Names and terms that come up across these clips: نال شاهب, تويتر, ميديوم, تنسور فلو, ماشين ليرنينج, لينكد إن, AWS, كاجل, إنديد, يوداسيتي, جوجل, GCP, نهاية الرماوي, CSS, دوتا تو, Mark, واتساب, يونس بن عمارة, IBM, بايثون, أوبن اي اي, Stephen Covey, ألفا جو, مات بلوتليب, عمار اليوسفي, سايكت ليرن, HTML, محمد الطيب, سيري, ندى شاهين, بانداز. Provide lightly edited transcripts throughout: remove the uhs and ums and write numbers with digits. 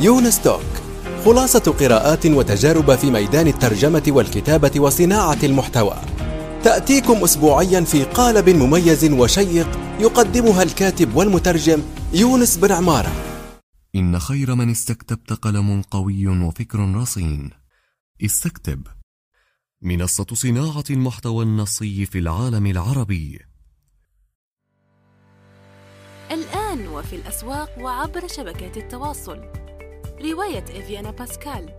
يونس توك، خلاصة قراءات وتجارب في ميدان الترجمة والكتابة وصناعة المحتوى، تأتيكم أسبوعيا في قالب مميز وشيق يقدمها الكاتب والمترجم يونس بن عمارة. إن خير من استكتبت قلم قوي وفكر رصين. استكتب، منصة صناعة المحتوى النصي في العالم العربي. الآن وفي الأسواق وعبر شبكات التواصل، رواية إفيانا باسكال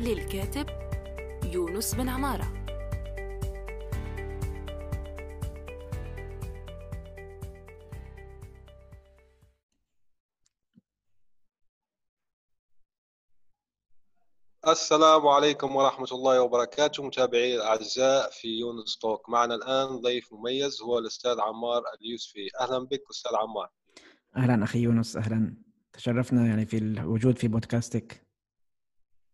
للكاتب يونس بن عمارة. السلام عليكم ورحمة الله وبركاته متابعي الأعزاء في يونس توك. معنا الآن ضيف مميز هو الأستاذ عمار اليوسفي. أهلا بك أستاذ عمار. أهلا أخي يونس، أهلا، تشرفنا يعني في الوجود في بودكاستك.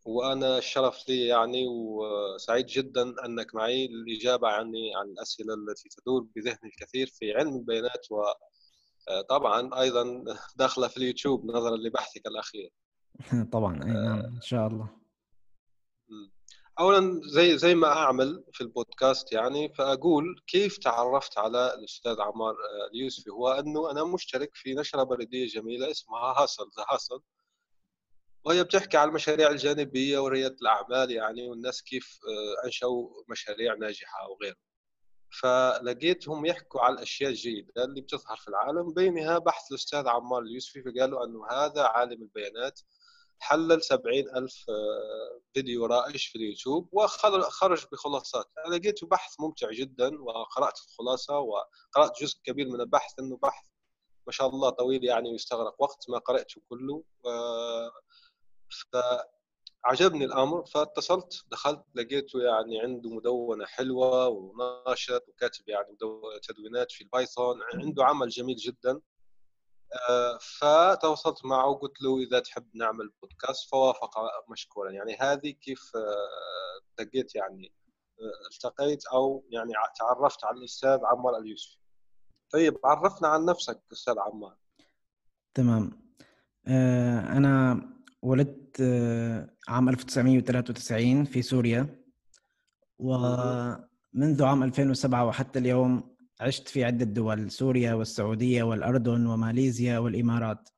وأنا الشرف لي يعني، وسعيد جدا أنك معي للإجابة يعني عن الأسئلة التي تدور بذهن الكثير في علم البيانات، وطبعا أيضا داخلة في اليوتيوب نظرا لبحثك الأخير. طبعا إن شاء الله. أولاً زي ما أعمل في البودكاست يعني، فأقول كيف تعرفت على الأستاذ عمار اليوسفي، هو أنه أنا مشترك في نشرة بلدية جميلة اسمها حصل، وهي بتحكي عن المشاريع الجانبية وريادة الأعمال يعني، والناس كيف أنشأوا مشاريع ناجحة وغيره. فلقيتهم يحكوا عن الأشياء الجيدة اللي بتظهر في العالم، بينها بحث الأستاذ عمار اليوسفي، فقالوا أنه هذا عالم البيانات حلل 70,000 فيديو رائج في اليوتيوب وخرج بخلاصات. أنا لقيته بحث ممتع جدا، وقرأت الخلاصة وقرأت جزء كبير من البحث، إنه بحث ما شاء الله طويل يعني، ويستغرق وقت، ما قرأته كله. فعجبني الأمر، فاتصلت دخلت لقيته يعني عنده مدونة حلوة وناشط وكاتب يعني تدوينات في البايثون، عنده عمل جميل جدا. فتواصلت معه وقلت له إذا تحب نعمل بودكاست، فوافق مشكورا يعني. هذه كيف التقيت يعني، التقيت أو يعني تعرفت على الأستاذ عمار اليوسفي. طيب عرفنا عن نفسك أستاذ عمار. تمام، أنا ولدت عام 1993 في سوريا، ومنذ عام 2007 وحتى اليوم عشت في عدة دول، سوريا والسعودية والأردن وماليزيا والإمارات،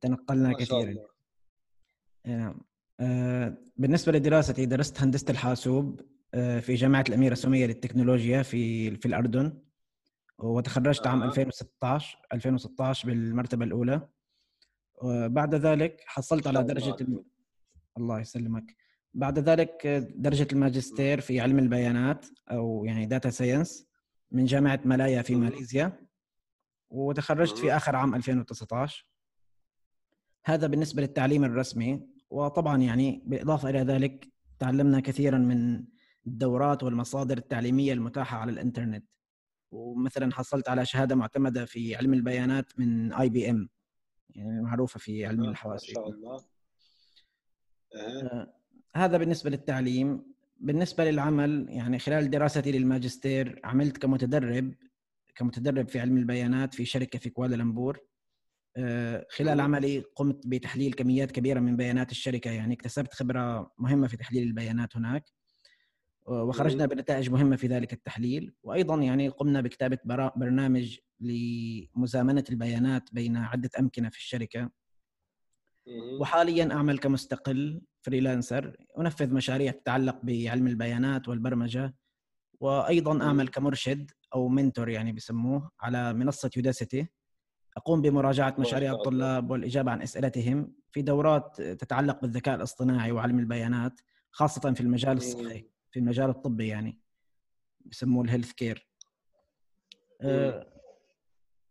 تنقلنا كثيرا. بالنسبة لدراستي، درست هندسة الحاسوب في جامعة الأميرة سمية للتكنولوجيا في الأردن، وتخرجت عام 2016 بالمرتبة الأولى. بعد ذلك حصلت على درجة الله يسلمك. بعد ذلك درجة الماجستير في علم البيانات أو يعني داتا ساينس من جامعة ملايا في ماليزيا، وتخرجت في آخر عام 2019. هذا بالنسبة للتعليم الرسمي، وطبعا يعني بالإضافة إلى ذلك تعلمنا كثيرا من الدورات والمصادر التعليمية المتاحة على الإنترنت، ومثلا حصلت على شهادة معتمدة في علم البيانات من IBM يعني، معروفة في علم الحواسيب. ما شاء الله. هذا بالنسبة للتعليم. بالنسبة للعمل يعني، خلال دراستي للماجستير عملت كمتدرب في علم البيانات في شركة في كوالالمبور. خلال عملي قمت بتحليل كميات كبيرة من بيانات الشركة، يعني اكتسبت خبرة مهمة في تحليل البيانات هناك، وخرجنا بنتائج مهمة في ذلك التحليل. وأيضا يعني قمنا بكتابة برنامج لمزامنة البيانات بين عدة أمكنة في الشركة. وحاليا أعمل كمستقل فريلانسر، أنفذ مشاريع تتعلق بعلم البيانات والبرمجة، وأيضا أعمل كمرشد أو منتور يعني بيسموه على منصة يوداسيتي. أقوم بمراجعة مشاريع الطلاب والإجابة عن أسئلتهم في دورات تتعلق بالذكاء الاصطناعي وعلم البيانات، خاصة في المجال الصحي، في المجال الطبي يعني بيسموه الهيلث كير.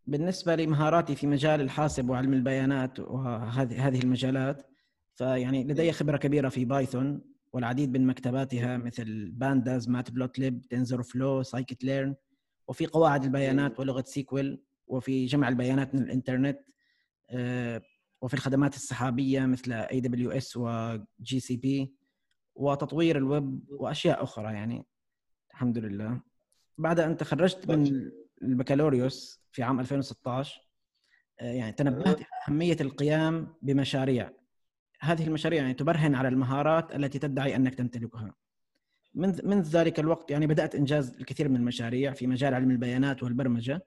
بالنسبة لمهاراتي في مجال الحاسب وعلم البيانات وهذه المجالات، فيعني لدي خبرة كبيرة في بايثون والعديد من مكتباتها مثل بانداز، مات بلوتليب، تنسور فلو، سايكت ليرن، وفي قواعد البيانات ولغة سيكويل، وفي جمع البيانات من الإنترنت، وفي الخدمات السحابية مثل AWS وGCP، وتطوير الويب وأشياء أخرى يعني، الحمد لله. بعد أن تخرجت من البكالوريوس في عام 2016 يعني تنبهت أهمية القيام بمشاريع. هذه المشاريع يعني تبرهن على المهارات التي تدعي أنك تمتلكها. من ذلك الوقت يعني بدأت إنجاز الكثير من المشاريع في مجال علم البيانات والبرمجة،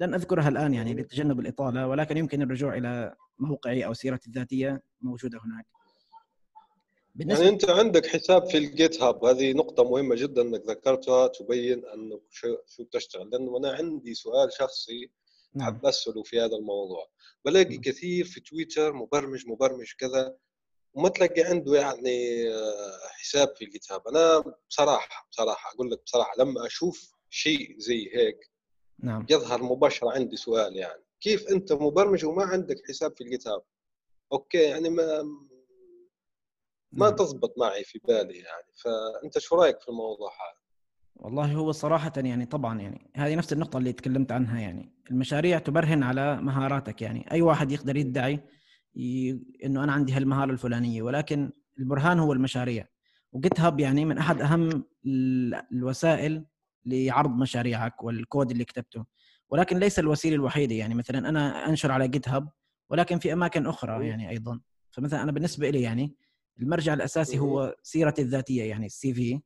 لن أذكرها الآن يعني لتجنب الإطالة، ولكن يمكن الرجوع إلى موقعي أو سيرتي الذاتية موجودة هناك. يعني أنت عندك حساب في الجيت هاب، هذه نقطة مهمة جدا أنك ذكرتها، تبين أنه شو بتشتغل. لأنه أنا عندي سؤال شخصي حاب أسأله في هذا الموضوع. بلاقي كثير في تويتر مبرمج كذا، وما تلاقي عنده يعني حساب في الجيت هاب. أنا بصراحة أقول لك بصراحة، لما أشوف شيء زي هيك يظهر مباشرة عندي سؤال، يعني كيف أنت مبرمج وما عندك حساب في الجيت هاب؟ أوكي يعني ما تضبط معي في بالي يعني. فأنت شو رأيك في الموضوع هذا؟ والله هو صراحة يعني طبعا يعني هذه نفس النقطة اللي تكلمت عنها، يعني المشاريع تبرهن على مهاراتك. يعني أي واحد يقدر يدعي إنه أنا عندي هالمهارة الفلانية، ولكن البرهان هو المشاريع. وجيت هاب يعني من أحد أهم الوسائل لعرض مشاريعك والكود اللي كتبته، ولكن ليس الوسيلة الوحيدة. يعني مثلا أنا أنشر على جيت هاب، ولكن في أماكن أخرى يعني أيضا. فمثلا أنا بالنسبة لي يعني المرجع الأساسي هو سيرتي الذاتية، يعني السي في،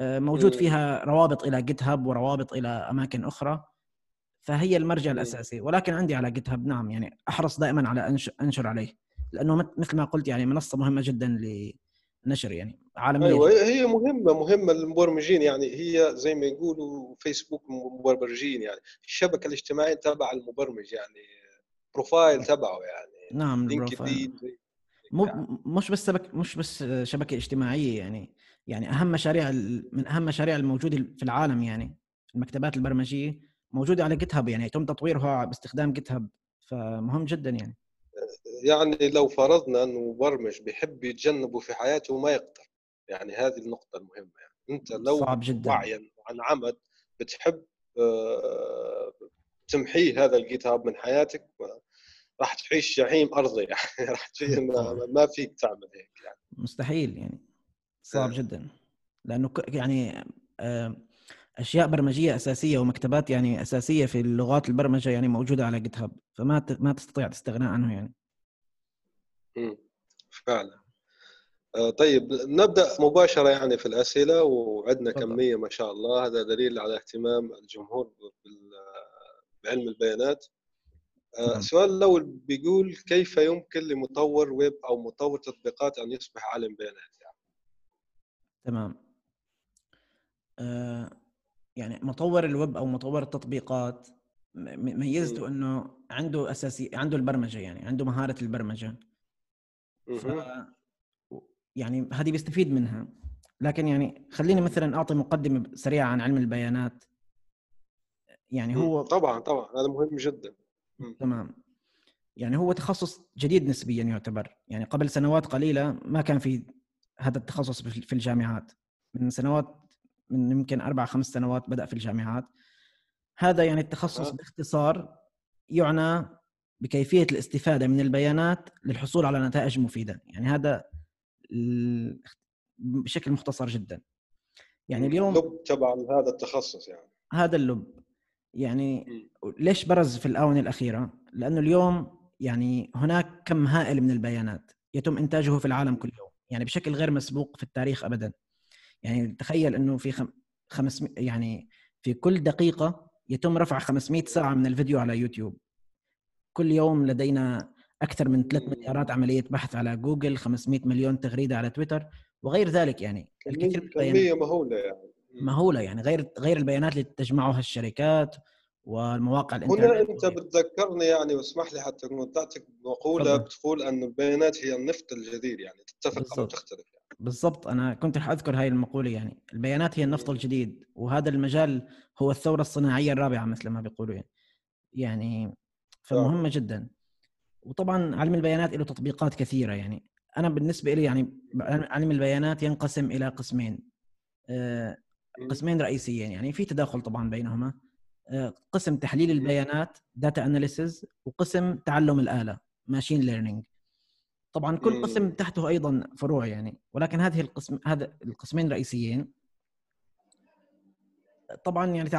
موجود فيها روابط إلى جيت هاب وروابط إلى أماكن أخرى، فهي المرجع الأساسي. ولكن عندي على جيت هاب نعم يعني أحرص دائما على أنشر عليه، لأنه مثل ما قلت يعني منصة مهمة جدا لنشر يعني عالميا. أيوة هي مهمة للمبرمجين، يعني هي زي ما يقولوا فيسبوك مبرمجين، يعني الشبكة الاجتماعية تبع المبرمج، يعني بروفايل تبعه يعني. نعم البروفايل مش بس شبكة اجتماعية يعني أهم مشاريع من أهم مشاريع الموجودة في العالم يعني المكتبات البرمجية موجودة على جيت هاب، يعني يتم تطويرها باستخدام جيت هاب، فمهم جدا يعني. يعني لو فرضنا أنه مبرمج بيحب يتجنبه في حياته وما يقدر، يعني هذه النقطة المهمة. يعني أنت لو وعيا عن عمد بتحب تمحيه هذا الجيت هاب من حياتك، راح تعيش جحيم أرضي يعني، راح تعيش ما فيك تعمل هيك يعني، مستحيل يعني، صعب جدا. لأنه يعني أشياء برمجية أساسية ومكتبات يعني أساسية في اللغات البرمجة يعني موجودة على جيت هاب، فما تستطيع تستغناء عنه يعني. فعلا. طيب نبدأ مباشرة يعني في الأسئلة، وعندنا كمية ما شاء الله، هذا دليل على اهتمام الجمهور بعلم البيانات. سؤال لو بيقول كيف يمكن لمطور ويب أو مطور تطبيقات أن يصبح عالم بيانات يعني؟ تمام. يعني مطور الويب أو مطور التطبيقات ميزته أنه عنده أساسي، عنده البرمجة، يعني عنده مهارة البرمجة، يعني هذه بيستفيد منها. لكن يعني خليني مثلا أعطي مقدمة سريعة عن علم البيانات. يعني هو طبعا هذا مهم جدا. تمام. يعني هو تخصص جديد نسبيا يعتبر، يعني قبل سنوات قليلة ما كان في هذا التخصص في الجامعات. من يمكن 4-5 سنوات بدأ في الجامعات هذا يعني التخصص. باختصار يعنى بكيفية الاستفادة من البيانات للحصول على نتائج مفيدة، يعني هذا بشكل مختصر جدا. يعني اليوم اللب تبع هذا التخصص، يعني هذا اللب. يعني ليش برز في الآونة الأخيرة؟ لأنه اليوم يعني هناك كم هائل من البيانات يتم إنتاجه في العالم كل يوم، يعني بشكل غير مسبوق في التاريخ أبدا. يعني تخيل أنه في يعني في كل دقيقة يتم رفع 500 ساعة من الفيديو على يوتيوب. كل يوم لدينا أكثر من 3 مليارات عملية بحث على جوجل، 500 مليون تغريدة على تويتر وغير ذلك. يعني كمية مهولة يعني غير البيانات اللي تجمعها الشركات والمواقع الانترنت. هنا أنت بتذكرني يعني، واسمح لي حتى نقطعتك، مقولة بتقول أن البيانات هي النفط الجديد، يعني تتفق أو تختلف يعني. بالضبط، أنا كنت رح أذكر هاي المقولة. يعني البيانات هي النفط الجديد، وهذا المجال هو الثورة الصناعية الرابعة مثل ما بيقولوا يعني فمهمة جدا. وطبعا علم البيانات له تطبيقات كثيرة. يعني أنا بالنسبة لي يعني علم البيانات ينقسم إلى قسمين رئيسيين، يعني في تداخل طبعا بينهما. قسم تحليل البيانات data analysis، وقسم تعلم الآلة machine learning. طبعا كل قسم تحته أيضا فروع يعني، ولكن هذا القسمين رئيسيين طبعا. يعني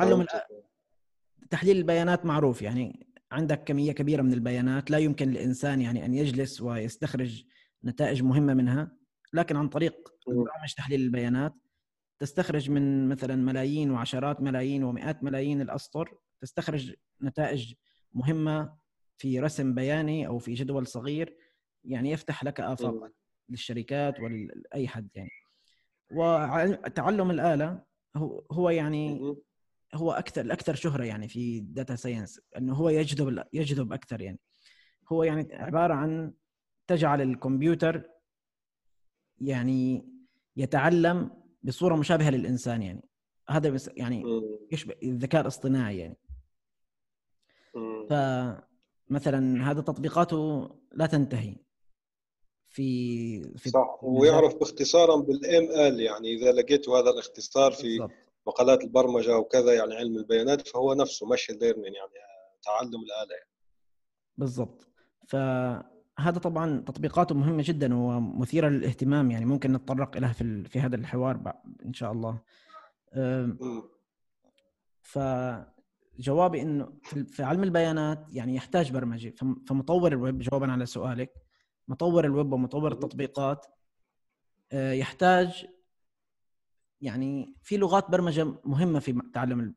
تحليل البيانات معروف، يعني عندك كمية كبيرة من البيانات لا يمكن للإنسان يعني أن يجلس ويستخرج نتائج مهمة منها، لكن عن طريق برامج تحليل البيانات تستخرج من مثلا ملايين وعشرات ملايين ومئات ملايين الأسطر، تستخرج نتائج مهمة في رسم بياني أو في جدول صغير، يعني يفتح لك آفاق للشركات ولأي حد يعني. وتعلم الآلة هو يعني هو الأكثر شهرة يعني في داتا ساينس، أنه هو يجذب أكثر يعني. هو يعني عبارة عن تجعل الكمبيوتر يعني يتعلم بصورة مشابهة للإنسان يعني، هذا بس يعني يشبه الذكاء الاصطناعي يعني. فمثلا هذا تطبيقاته لا تنتهي في صح، ويعرف باختصارا بالام ال يعني، إذا لقيتوا هذا الاختصار في بالضبط. مقالات البرمجة وكذا يعني علم البيانات، فهو نفسه ماشين ليرنينج يعني تعلم الآلة يعني. بالضبط. فهذا طبعا تطبيقاته مهمة جدا ومثيرة للاهتمام يعني، ممكن نتطرق إليها في هذا الحوار إن شاء الله. فجوابي إنه في علم البيانات يعني يحتاج برمجي، فمطور الويب، جوابا على سؤالك، مطور الويب ومطور التطبيقات يحتاج يعني في لغات برمجة مهمة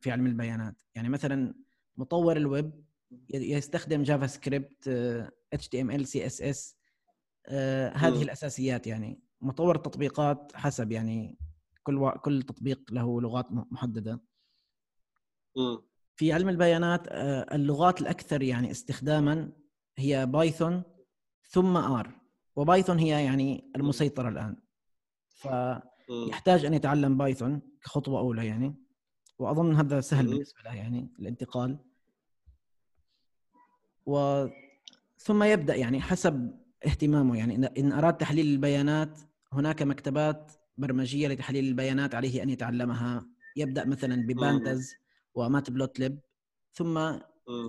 في علم البيانات. يعني مثلا مطور الويب يستخدم جافا سكريبت، HTML، CSS، هذه الأساسيات يعني. مطور التطبيقات حسب يعني كل تطبيق له لغات محددة. في علم البيانات اللغات الأكثر يعني استخداما هي بايثون ثم آر، وبايثون هي يعني المسيطرة الآن، فيحتاج أن يتعلم بايثون كخطوة أولى يعني، وأظن هذا سهل بالنسبة له يعني الانتقال. ثم يبدأ يعني حسب اهتمامه يعني، إن أراد تحليل البيانات هناك مكتبات برمجية لتحليل البيانات عليه أن يتعلمها، يبدأ مثلا ببانداز ومات بلوتليب. ثم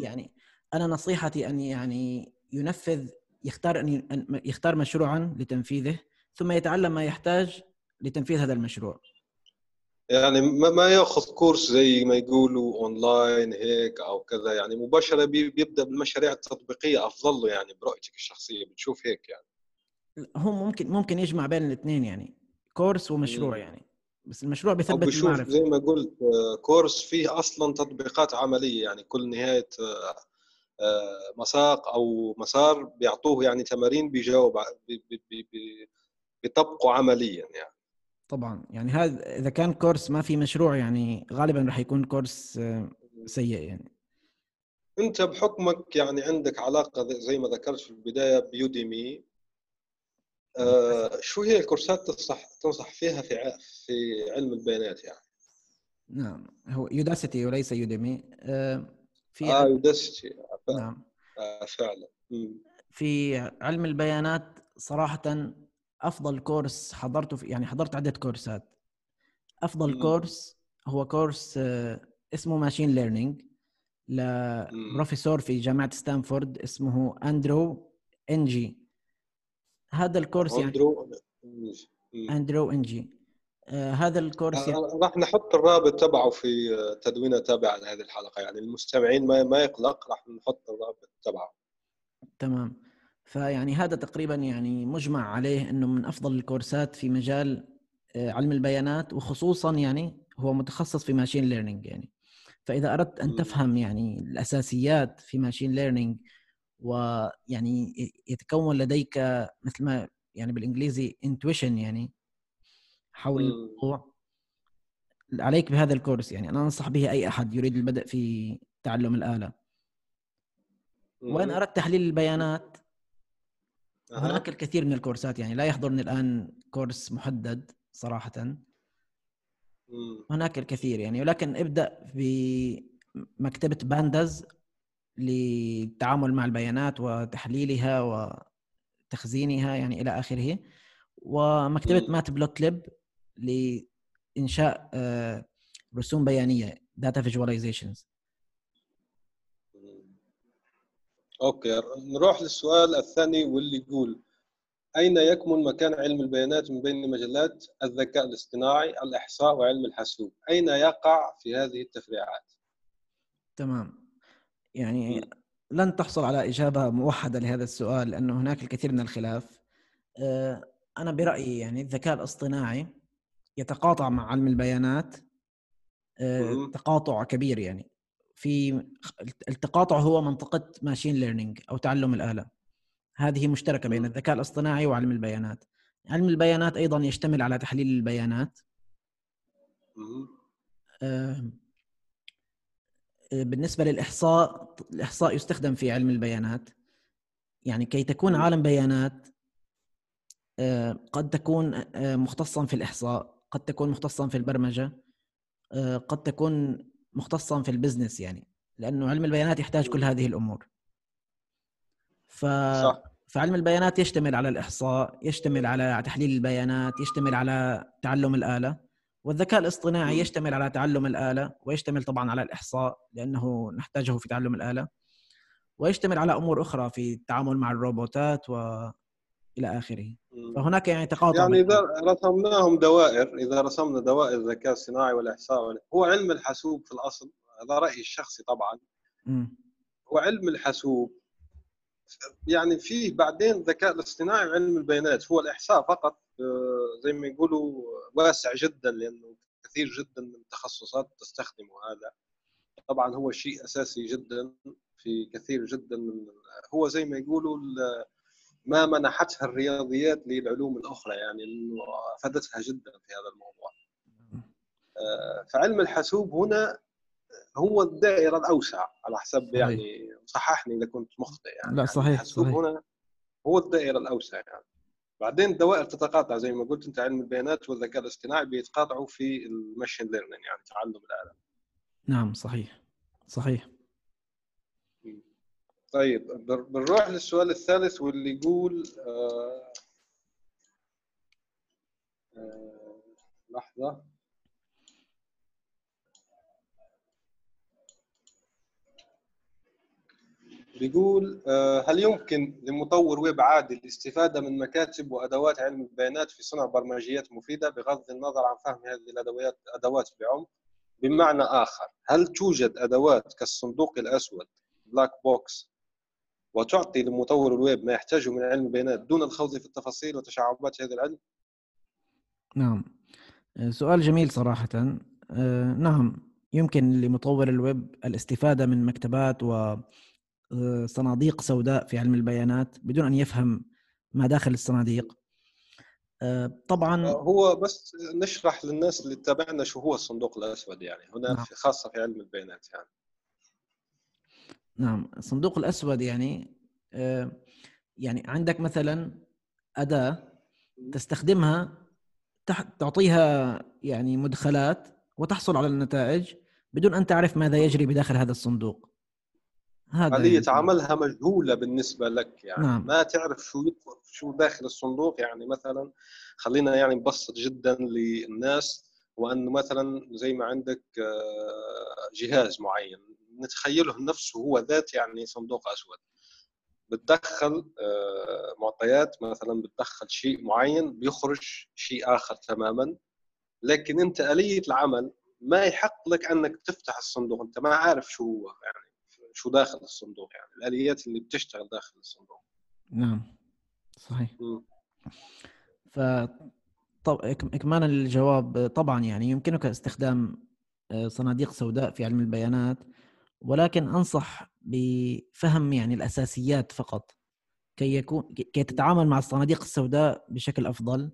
يعني أنا نصيحتي أن يعني يختار مشروعا لتنفيذه، ثم يتعلم ما يحتاج لتنفيذ هذا المشروع يعني، ما ياخذ كورس زي ما يقولوا اونلاين هيك او كذا يعني، مباشره بيبدا بالمشاريع التطبيقيه افضل له يعني، برؤيتك الشخصيه بتشوف هيك يعني؟ هو ممكن يجمع بين الاثنين يعني، كورس ومشروع يعني، بس المشروع بيثبت المعرفه زي ما قلت. كورس فيه اصلا تطبيقات عمليه يعني، كل نهايه مساق او مسار بيعطوه يعني تمارين بيجاوب بيطبقوا عمليا يعني. طبعا يعني هذا اذا كان كورس ما في مشروع يعني غالبا راح يكون كورس سيء يعني. انت بحكمك يعني عندك علاقه زي ما ذكرت في البدايه بيوديمي، شو هي الكورسات تنصح فيها في علم البيانات يعني؟ نعم، هو يوداسيتي وليس يوديمي. في يوداسيتي. نعم فعلا. في علم البيانات صراحه أفضل كورس حضرته يعني حضرت عدة كورسات. أفضل كورس هو كورس اسمه ماشين ليرنينج لبروفيسور في جامعة ستانفورد اسمه أندرو إنجي. هذا الكورس يعني أندرو إنجي. هذا الكورس يعني راح نحط الرابط تبعه في تدوينة تابعة لهذه الحلقة يعني، المستمعين ما يقلق، راح نحط الرابط تبعه. تمام. فيعني هذا تقريبا يعني مجمع عليه انه من افضل الكورسات في مجال علم البيانات، وخصوصا يعني هو متخصص في ماشين ليرنينج يعني. فاذا اردت ان تفهم يعني الاساسيات في ماشين ليرنينج، ويعني يتكون لديك مثل ما يعني بالانجليزي intuition يعني حول الموضوع، عليك بهذا الكورس يعني. انا انصح به اي احد يريد البدء في تعلم الآلة. وان اردت تحليل البيانات هناك الكثير من الكورسات يعني، لا يحضرني الآن كورس محدد صراحة، هناك الكثير يعني، ولكن ابدأ بمكتبة بانداز للتعامل مع البيانات وتحليلها وتخزينها يعني إلى آخره، ومكتبة مات بلوتليب لإنشاء رسوم بيانية Data Visualizations. أوكي، نروح للسؤال الثاني واللي يقول: أين يكمن مكان علم البيانات من بين مجالات الذكاء الاصطناعي، الإحصاء، وعلم الحاسوب؟ أين يقع في هذه التفريعات؟ تمام، يعني لن تحصل على إجابة موحدة لهذا السؤال لأنه هناك الكثير من الخلاف. أنا برأيي يعني الذكاء الاصطناعي يتقاطع مع علم البيانات تقاطع كبير. يعني في التقاطع هو منطقة ماشين ليرنينج أو تعلم الآلة، هذه مشتركة بين الذكاء الاصطناعي وعلم البيانات. علم البيانات أيضا يشتمل على تحليل البيانات. بالنسبة للإحصاء، الإحصاء يستخدم في علم البيانات. يعني كي تكون عالم بيانات قد تكون مختصا في الإحصاء، قد تكون مختصا في البرمجة، قد تكون مختصا في البزنس، يعني لأنه علم البيانات يحتاج كل هذه الأمور. فعلم البيانات يشتمل على الإحصاء، يشتمل على تحليل البيانات، يشتمل على تعلم الآلة. والذكاء الاصطناعي يشتمل على تعلم الآلة، ويشتمل طبعاً على الإحصاء لأنه نحتاجه في تعلم الآلة، ويشتمل على أمور أخرى في التعامل مع الروبوتات وإلى آخره. فهناك يعني تقاطع. يعني إذا رسمناهم دوائر، إذا رسمنا دوائر الذكاء الصناعي والإحصاء، هو علم الحاسوب في الأصل، هذا رأيي الشخصي طبعاً. هو علم الحاسوب، يعني فيه بعدين الذكاء الاصطناعي وعلم البيانات. هو الإحصاء فقط زي ما يقولوا واسع جدا، لأنه كثير جدا من التخصصات تستخدمه. هذا طبعا هو شيء أساسي جدا في كثير جدا من، هو زي ما يقولوا ما منحتها الرياضيات للعلوم الأخرى، يعني إنه أفادتها جدا في هذا الموضوع. فعلم الحاسوب هنا هو الدائرة الأوسع على حسب، يعني صححني إذا كنت مخطئ. يعني لا صحيح، الحاسوب هنا هو الدائرة الأوسع. يعني بعدين الدوائر تتقاطع زي ما قلت انت، علم البيانات والذكاء الاصطناعي بيتقاطعوا في الماشين ليرنينج، يعني تعلم الآلة. نعم صحيح صحيح. طيب بنروح للسؤال الثالث واللي يقول لحظة. بيقول هل يمكن لمطور ويب عادي الاستفادة من مكاتب وأدوات علم البيانات في صنع برمجيات مفيدة بغض النظر عن فهم هذه الأدوات بعمق؟ بمعنى آخر، هل توجد أدوات كالصندوق الأسود بلاك بوكس وتعطي لمطور الويب ما يحتاجه من علم البيانات دون الخوض في التفاصيل وتشعبات هذا العلم؟ نعم، سؤال جميل صراحة. نعم، يمكن لمطور الويب الاستفادة من مكتبات و صناديق سوداء في علم البيانات بدون أن يفهم ما داخل الصناديق. طبعا هو بس نشرح للناس اللي تابعنا شو هو الصندوق الأسود، يعني هنا نعم. خاصة في علم البيانات يعني. نعم، الصندوق الأسود يعني عندك مثلا أداة تستخدمها تعطيها يعني مدخلات وتحصل على النتائج بدون أن تعرف ماذا يجري بداخل هذا الصندوق. عملية عملها مجهولة بالنسبة لك، يعني نعم. ما تعرف شو داخل الصندوق. يعني مثلا خلينا يعني نبسط جدا للناس، وأنه مثلا زي ما عندك جهاز معين نتخيله نفسه هو ذات يعني صندوق أسود، بتدخل معطيات، مثلا بتدخل شيء معين بيخرج شيء آخر تماما، لكن أنت آلية العمل ما يحق لك أنك تفتح الصندوق، أنت ما عارف شو هو، يعني شو داخل الصندوق، يعني الآليات اللي بتشتغل داخل الصندوق. نعم صحيح. إكمالا للجواب، طبعا يعني يمكنك استخدام صناديق سوداء في علم البيانات، ولكن أنصح بفهم يعني الأساسيات فقط كي تتعامل مع الصناديق السوداء بشكل أفضل.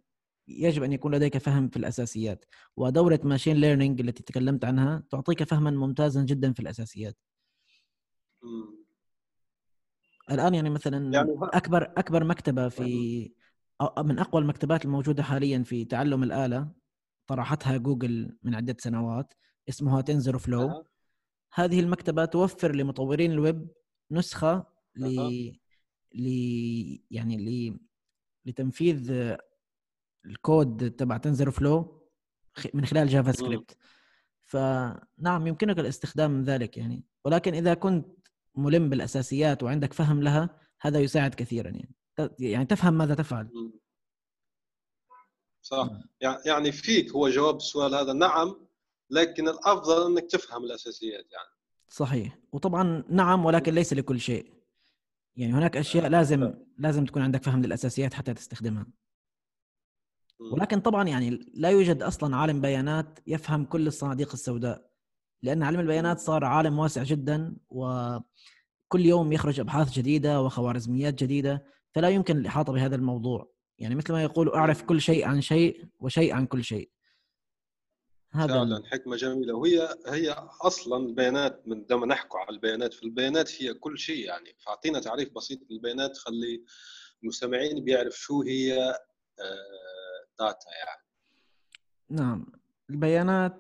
يجب أن يكون لديك فهم في الأساسيات، ودورة ماشين ليرنينج التي تكلمت عنها تعطيك فهما ممتازا جدا في الأساسيات. الآن يعني مثلا أكبر مكتبة من أقوى المكتبات الموجودة حاليا في تعلم الآلة طرحتها جوجل من عدة سنوات، اسمها تنسور فلو. هذه المكتبة توفر لمطورين الويب نسخة لتنفيذ الكود تبع تنسور فلو من خلال جافا سكريبت. فنعم يمكنك الاستخدام من ذلك يعني، ولكن إذا كنت ملم بالأساسيات وعندك فهم لها هذا يساعد كثيرا، يعني تفهم ماذا تفعل. صح، يعني فيك هو جواب السؤال هذا نعم، لكن الأفضل أنك تفهم الأساسيات يعني. صحيح. وطبعا نعم، ولكن ليس لكل شيء، يعني هناك اشياء لازم تكون عندك فهم للاساسيات حتى تستخدمها. ولكن طبعا يعني لا يوجد اصلا عالم بيانات يفهم كل الصناديق السوداء، لان علم البيانات صار عالم واسع جدا، وكل يوم يخرج ابحاث جديده وخوارزميات جديده، فلا يمكن الاحاطه بهذا الموضوع. يعني مثل ما يقولوا اعرف كل شيء عن شيء وشيء عن كل شيء. هذا فعلا حكمه جميله، وهي اصلا البيانات، من دام نحكوا على البيانات، في البيانات فيها كل شيء. يعني فاعطينا تعريف بسيط للبيانات خلي المستمعين بيعرف شو هي داتا. يعني نعم، البيانات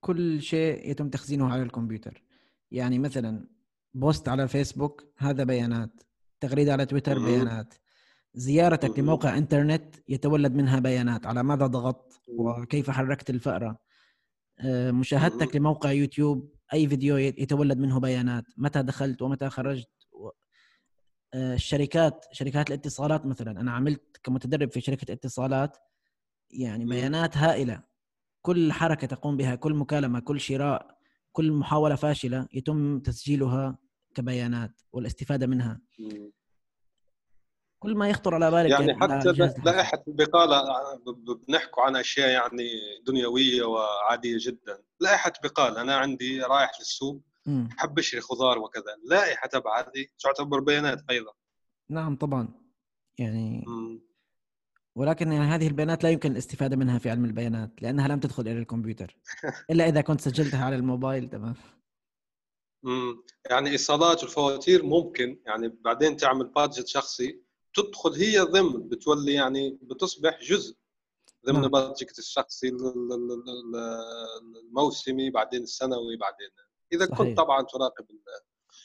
كل شيء يتم تخزينه على الكمبيوتر. يعني مثلا بوست على فيسبوك هذا بيانات، تغريده على تويتر بيانات، زيارتك لموقع انترنت يتولد منها بيانات، على ماذا ضغطت وكيف حركت الفأرة، مشاهدتك لموقع يوتيوب أي فيديو يتولد منه بيانات، متى دخلت ومتى خرجت. شركات الاتصالات مثلا، أنا عملت كمتدرب في شركة اتصالات، يعني بيانات هائلة، كل حركة تقوم بها، كل مكالمة، كل شراء، كل محاولة فاشلة يتم تسجيلها كبيانات والاستفادة منها. كل ما يخطر على بالك. يعني حتى لائحة البقالة بنحكوا عن أشياء يعني دنيوية وعادية جدا. لائحة بقالة، أنا عندي رايح للسوق حب أشتري خضار وكذا، لائحة تبع هذه تعتبر بيانات أيضا. نعم طبعا، يعني ولكن يعني هذه البيانات لا يمكن الاستفادة منها في علم البيانات، لأنها لم تدخل إلى الكمبيوتر إلا إذا كنت سجلتها على الموبايل. تمام. يعني إيصالات والفواتير ممكن يعني بعدين تعمل بادجت شخصي، تدخل هي ضمن، بتولي يعني بتصبح جزء ضمن بادجت الشخصي الموسمي، بعدين السنوي، بعدين اذا صحيح. كنت طبعا تراقب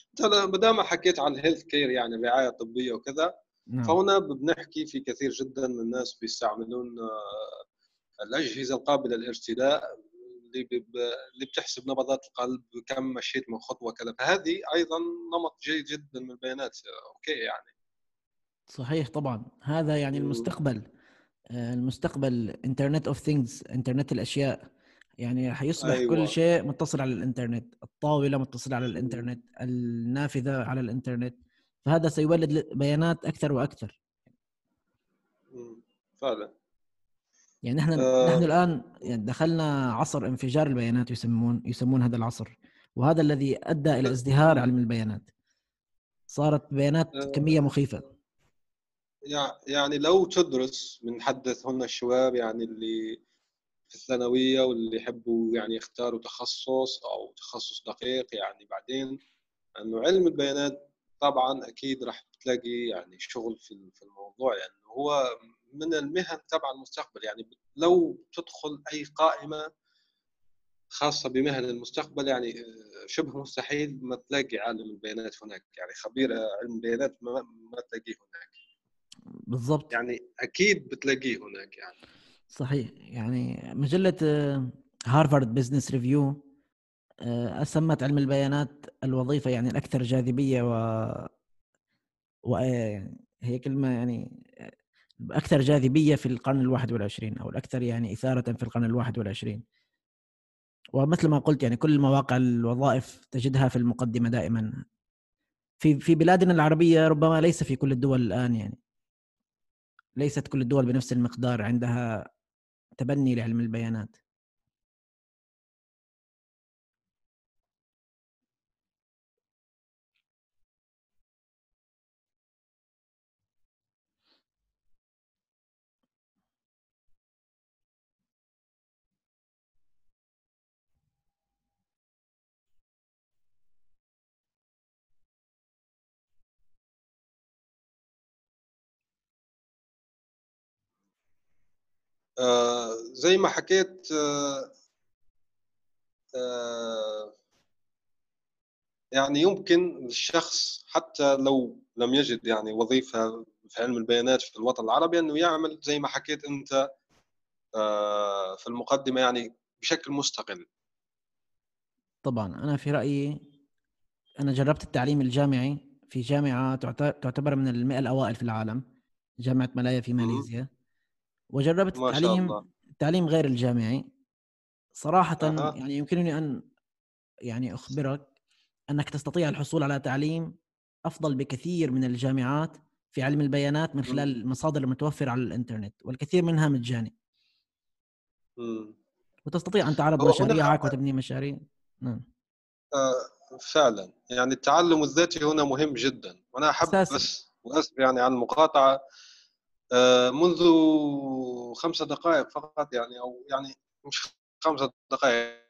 انت ما دام حكيت عن هيلث كير يعني رعايه طبيه وكذا، فهنا بنحكي في كثير جدا من الناس بيستعملون الاجهزه القابله للارتداء اللي بتحسب نبضات القلب، كم مشيت من خطوه كذا، فهذه ايضا نمط جيد جدا من البيانات. اوكي يعني صحيح طبعا، هذا يعني المستقبل انترنت اوف ثينجز، انترنت الاشياء، يعني حيصبح كل شيء متصل على الانترنت، الطاوله متصله على الانترنت، النافذه على الانترنت، فهذا سيولد بيانات اكثر واكثر. فعلا يعني نحن الان دخلنا عصر انفجار البيانات، يسمون هذا العصر، وهذا الذي ادى الى ازدهار علم البيانات. صارت بيانات كميه مخيفه. يعني لو تدرس، بنحدث هنا الشباب يعني اللي في الثانوية واللي يحبوا يعني يختاروا تخصص أو تخصص دقيق يعني بعدين، أنه علم البيانات طبعاً أكيد راح تلاقي يعني شغل في الموضوع، لأنه يعني هو من المهن تبع المستقبل. يعني لو تدخل أي قائمة خاصة بمهن المستقبل يعني شبه مستحيل ما تلاقي عالم البيانات هناك، يعني خبير علم البيانات ما تلاقيه هناك بالضبط، يعني أكيد بتلاقيه هناك. يعني صحيح، يعني مجلة هارفارد بيزنس ريفيو أسمت علم البيانات الوظيفة يعني الأكثر جاذبية هي كلمة يعني أكثر جاذبية في القرن 21، أو الأكثر يعني إثارة في القرن 21. ومثل ما قلت يعني كل مواقع الوظائف تجدها في المقدمة دائما. في بلادنا العربية ربما ليس في كل الدول الآن، يعني ليست كل الدول بنفس المقدار عندها تبني لعلم البيانات. زي ما حكيت يعني يمكن الشخص حتى لو لم يجد يعني وظيفة في علم البيانات في الوطن العربي، أنه يعمل زي ما حكيت أنت في المقدمة يعني بشكل مستقل. طبعا أنا في رأيي، أنا جربت التعليم الجامعي في جامعة تعتبر من 100 الأوائل في العالم، جامعة ملايا في ماليزيا، وجربت التعليم غير الجامعي صراحة. يعني يمكنني أن يعني أخبرك أنك تستطيع الحصول على تعليم أفضل بكثير من الجامعات في علم البيانات من خلال المصادر المتوفرة على الإنترنت والكثير منها مجاني. وتستطيع أن تعرض مشاريعك وتبني مشاريع. نعم. فعلا يعني التعلم الذاتي هنا مهم جدا، وأنا أحب بس وأسف يعني عن المقاطعة، منذ 5 دقائق فقط يعني أو يعني مش 5 دقائق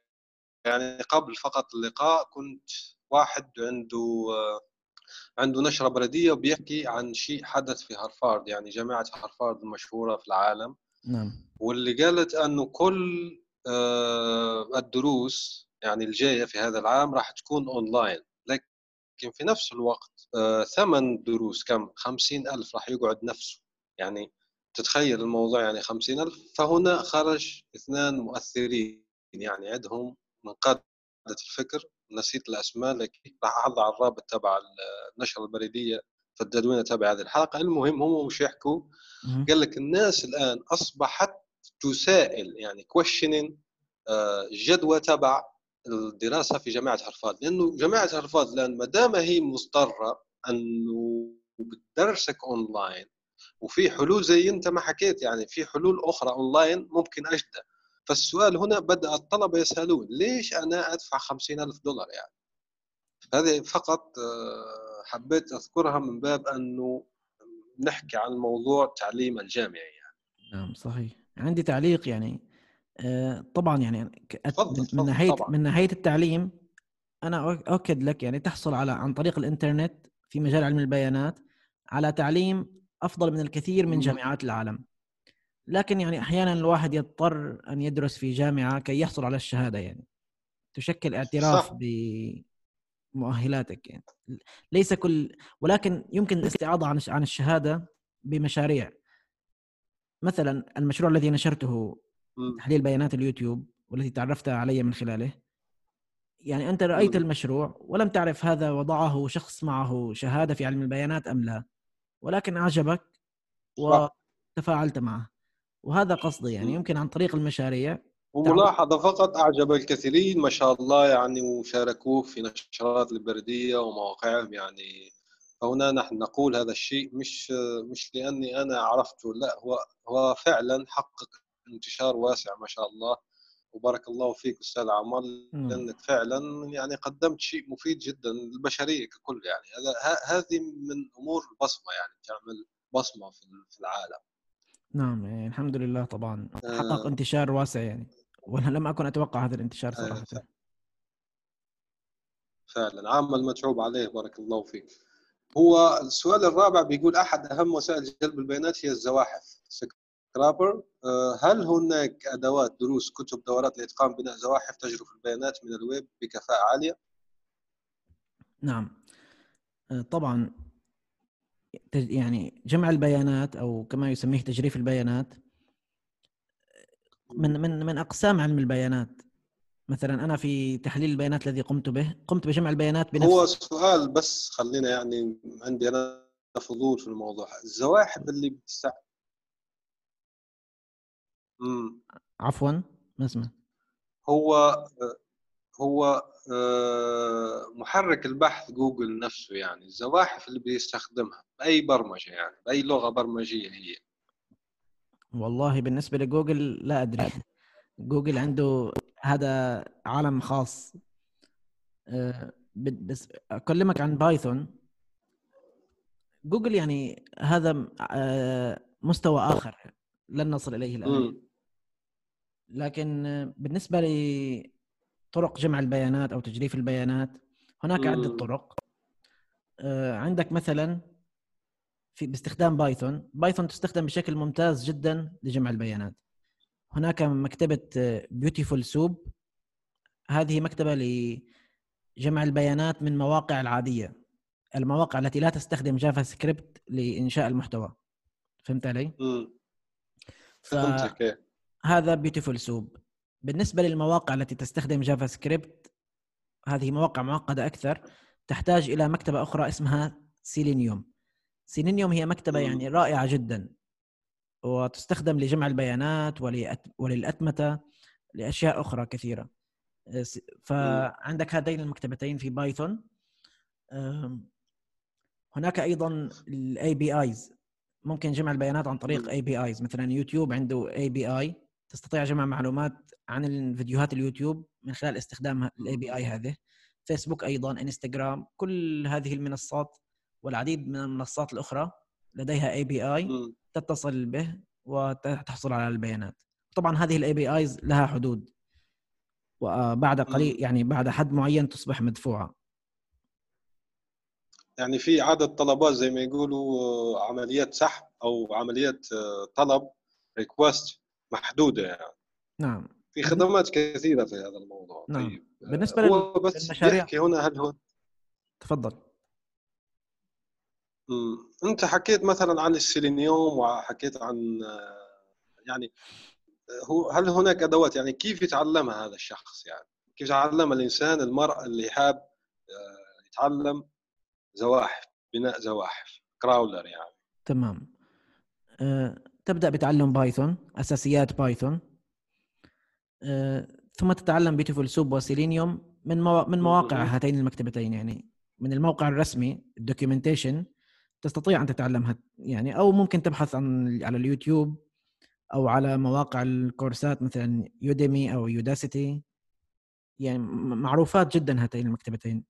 يعني قبل فقط اللقاء كنت واحد عنده نشرة بلدية بيحكي عن شيء حدث في هارفارد، يعني جامعة هارفارد المشهورة في العالم. نعم. واللي قالت أنه كل الدروس يعني الجاية في هذا العام راح تكون أونلاين، لكن في نفس الوقت 8 دروس كم 50,000 راح يقعد نفسه، يعني تتخيل الموضوع يعني 50,000. فهنا خرج 2 مؤثرين يعني عندهم من قادة الفكر، نسيت الأسماء لكن راح أضع الرابط تبع النشرة البريدية في التدوينة تبع هذه الحلقة. المهم هم مش يحكوا، قال لك الناس الآن أصبحت تسائل يعني questioning جدوى تبع الدراسة في جامعة هارفارد، لأنه جامعة هارفارد الآن ما دام هي مضطرة أنه بتدرسك أونلاين وفي حلول زي أنت ما حكيت، يعني في حلول أخرى أونلاين ممكن أجدى. فالسؤال هنا بدأ الطلبة يسألون ليش أنا أدفع $50,000 يعني. هذه فقط حبيت أذكرها من باب أنه نحكي عن موضوع التعليم الجامعي يعني. نعم صحيح. عندي تعليق يعني طبعا يعني من ناحية التعليم أنا أؤكد لك يعني تحصل على عن طريق الإنترنت في مجال علم البيانات على تعليم أفضل من الكثير من جامعات العالم، لكن يعني أحياناً الواحد يضطر أن يدرس في جامعة كي يحصل على الشهادة، يعني تشكل اعتراف بمؤهلاتك يعني. ليس كل، ولكن يمكن الاستعاضة عن الشهادة بمشاريع، مثلاً المشروع الذي نشرته تحليل بيانات اليوتيوب والتي تعرفت عليه من خلاله، يعني أنت رأيت المشروع ولم تعرف هذا وضعه شخص معه شهادة في علم البيانات أم لا، ولكن أعجبك وتفاعلت معه، وهذا قصدي يعني يمكن عن طريق المشاريع. وملاحظة فقط، أعجب الكثيرين ما شاء الله يعني وشاركوه في نشرات البريدية ومواقعهم يعني. فهنا نحن نقول هذا الشيء مش لأني أنا عرفته، لا هو فعلا حقق انتشار واسع ما شاء الله، وبارك الله فيك أستاذ عمار، لأنك فعلا يعني قدمت شيء مفيد جدا للبشرية ككل يعني. هذه من أمور البصمة يعني، تعمل بصمة في العالم. نعم يعني الحمد لله طبعا حقق انتشار واسع يعني، وأنا لم أكن أتوقع هذا الانتشار صراحة. فعلا عمل متعوب عليه بارك الله فيك. هو السؤال الرابع بيقول أحد أهم وسائل جلب البيانات هي الزواحف سكرابر، هل هناك أدوات دروس كتب دورات لإتقان بناء زواحف تجرف البيانات من الويب بكفاءة عالية؟ نعم طبعا يعني جمع البيانات أو كما يسميه تجريف البيانات من أقسام علم البيانات. مثلا أنا في تحليل البيانات الذي قمت بجمع البيانات بنفسي. هو سؤال بس خلينا يعني، عندي أنا فضول في الموضوع، الزواحف اللي بتساعد عفوا ما اسمه، هو محرك البحث جوجل نفسه يعني الزواحف اللي بيستخدمها بأي برمجة يعني بأي لغة برمجية هي؟ والله بالنسبة لجوجل لا أدري، جوجل عنده هذا عالم خاص. بس أكلمك عن بايثون، جوجل يعني هذا مستوى آخر لن نصل إليه الآن. لكن بالنسبة لطرق جمع البيانات أو تجريف البيانات هناك عدة طرق. عندك مثلا في باستخدام بايثون تستخدم بشكل ممتاز جدا لجمع البيانات. هناك مكتبة بيوتيفول سوب، هذه مكتبة لجمع البيانات من مواقع العادية، المواقع التي لا تستخدم جافا سكريبت لإنشاء المحتوى. فهمت علي؟ هذا بيوتيفول سوب. بالنسبة للمواقع التي تستخدم جافا سكريبت، هذه مواقع معقدة أكثر، تحتاج إلى مكتبة أخرى اسمها سيلينيوم هي مكتبة يعني رائعة جدا، وتستخدم لجمع البيانات وللأتمتة لأشياء أخرى كثيرة. فعندك هذين المكتبتين في بايثون. هناك ايضا الاي بي ايز، ممكن جمع البيانات عن طريق اي بي ايز، مثلا يوتيوب عنده اي بي اي، تستطيع جمع معلومات عن الفيديوهات اليوتيوب من خلال استخدام الاي بي اي هذه. فيسبوك ايضا، انستغرام، كل هذه المنصات والعديد من المنصات الاخرى لديها اي بي اي تتصل به وتحصل على البيانات. طبعا هذه الاي بي ايز لها حدود، وبعد قليل يعني بعد حد معين تصبح مدفوعه. يعني في عدد طلبات زي ما يقولوا عمليات سحب او عمليات طلب ريكوست محدوده يعني. نعم، في خدمات كثيره في هذا الموضوع. نعم. طيب بالنسبه للمشاريع هنا هل هو تفضل انت حكيت مثلا عن السيلينيوم وحكيت عن يعني هل هناك ادوات يعني كيف يتعلمها هذا الشخص، يعني كيف يتعلم الانسان المرأة اللي حاب يتعلم زواحف، بناء زواحف، كراولر يعني؟ تمام. تبدأ بتعلم بايثون، اساسيات بايثون، ثم تتعلم بيوتيفول سوب وسيلينيوم من مواقع هاتين المكتبتين، يعني من الموقع الرسمي الدوكيومنتيشن تستطيع ان تتعلمها يعني، او ممكن تبحث عن على اليوتيوب او على مواقع الكورسات مثلا يوديمي او يوداسيتي، يعني معروفات جدا هاتين المكتبتين.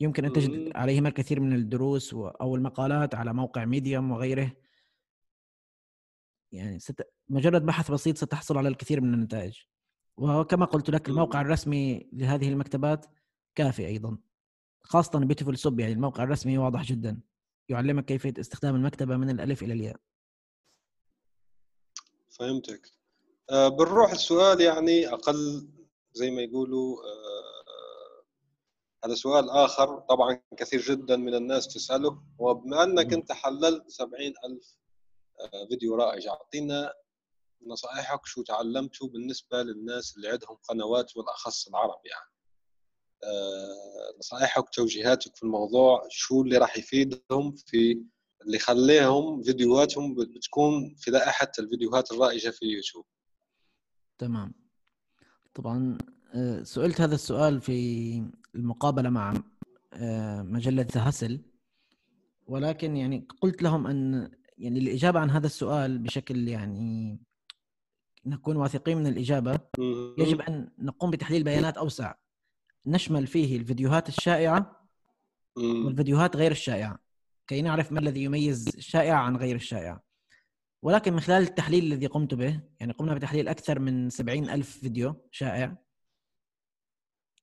يمكن ان تجد عليهما الكثير من الدروس او المقالات على موقع ميديوم وغيره، يعني مجرد بحث بسيط ستحصل على الكثير من النتائج. وكما قلت لك الموقع الرسمي لهذه المكتبات كافي ايضا، خاصه بيوتيفول سوب، يعني الموقع الرسمي واضح جدا، يعلمك كيفيه استخدام المكتبه من الالف الى الياء. فهمتك. بنروح السؤال يعني أقل زي ما يقولوا، هذا سؤال آخر طبعاً كثير جداً من الناس تسأله، وبما أنك أنت حللت 70,000 فيديو رائج، أعطينا نصائحك شو تعلمته بالنسبة للناس اللي عندهم قنوات والأخص العرب، يعني نصائحك توجيهاتك في الموضوع، شو اللي راح يفيدهم في اللي خليهم فيديوهاتهم بتكون في لائحة الفيديوهات الرائجة في يوتيوب. تمام. طبعا سئلت هذا السؤال في المقابلة مع مجلة هاسل، ولكن يعني قلت لهم أن يعني الإجابة عن هذا السؤال بشكل يعني نكون واثقين من الإجابة يجب أن نقوم بتحليل بيانات أوسع نشمل فيه الفيديوهات الشائعة والفيديوهات غير الشائعة كي نعرف ما الذي يميز الشائع عن غير الشائع. ولكن من خلال التحليل الذي قمت به، يعني قمنا بتحليل أكثر من 70,000 فيديو شائع،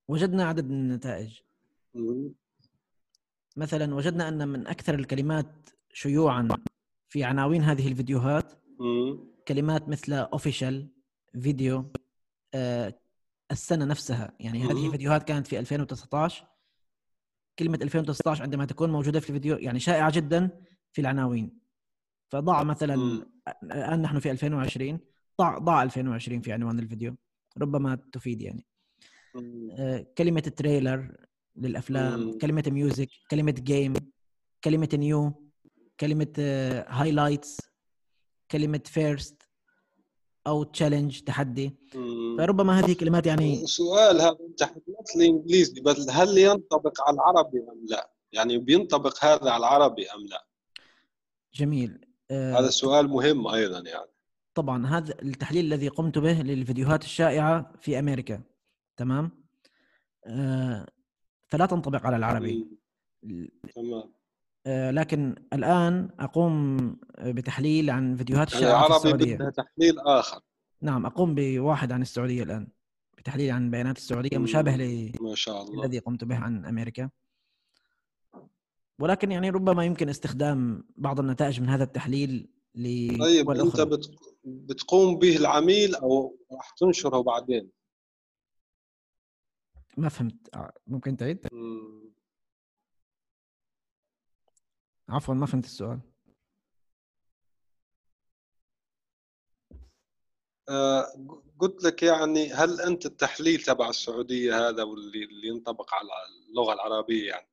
وجدنا عدد من النتائج. مثلا وجدنا أن من أكثر الكلمات شيوعا في عناوين هذه الفيديوهات كلمات مثل official، فيديو، السنة نفسها، يعني هذه الفيديوهات كانت في 2019، كلمة 2019 عندما تكون موجودة في الفيديو يعني شائعة جدا في العناوين. فضع مثلا الآن نحن في 2020، ضع 2020 في عنوان الفيديو، ربما تفيد يعني. كلمة تريلر للأفلام، كلمة ميوزك، كلمة جيم، كلمة نيو، كلمة هايلايتس، كلمة فيرست أو تشالنج، تحدي. فربما هذه كلمات يعني. سؤال، هذا التحديات الإنجليزي بس هل ينطبق على العربي أم لا؟ يعني بينطبق هذا على العربي أم لا؟ جميل. هذا السؤال مهم أيضا يعني. طبعا هذا التحليل الذي قمت به للفيديوهات الشائعة في أمريكا، تمام، فلا تنطبق على العربي. تمام. لكن الآن أقوم بتحليل عن فيديوهات الشائعة في السعودية. العربي تحليل آخر. نعم، أقوم بواحد عن السعودية الآن، بتحليل عن بيانات السعودية مشابه للذي قمت به عن أمريكا، ولكن يعني ربما يمكن استخدام بعض النتائج من هذا التحليل طيب أنت بتقوم به العميل أو راح تنشره بعدين؟ ما فهمت، ممكن تعيد؟ عفوا ما فهمت السؤال. قلت لك يعني هل أنت التحليل تبع السعودية هذا واللي ينطبق على اللغة العربية، يعني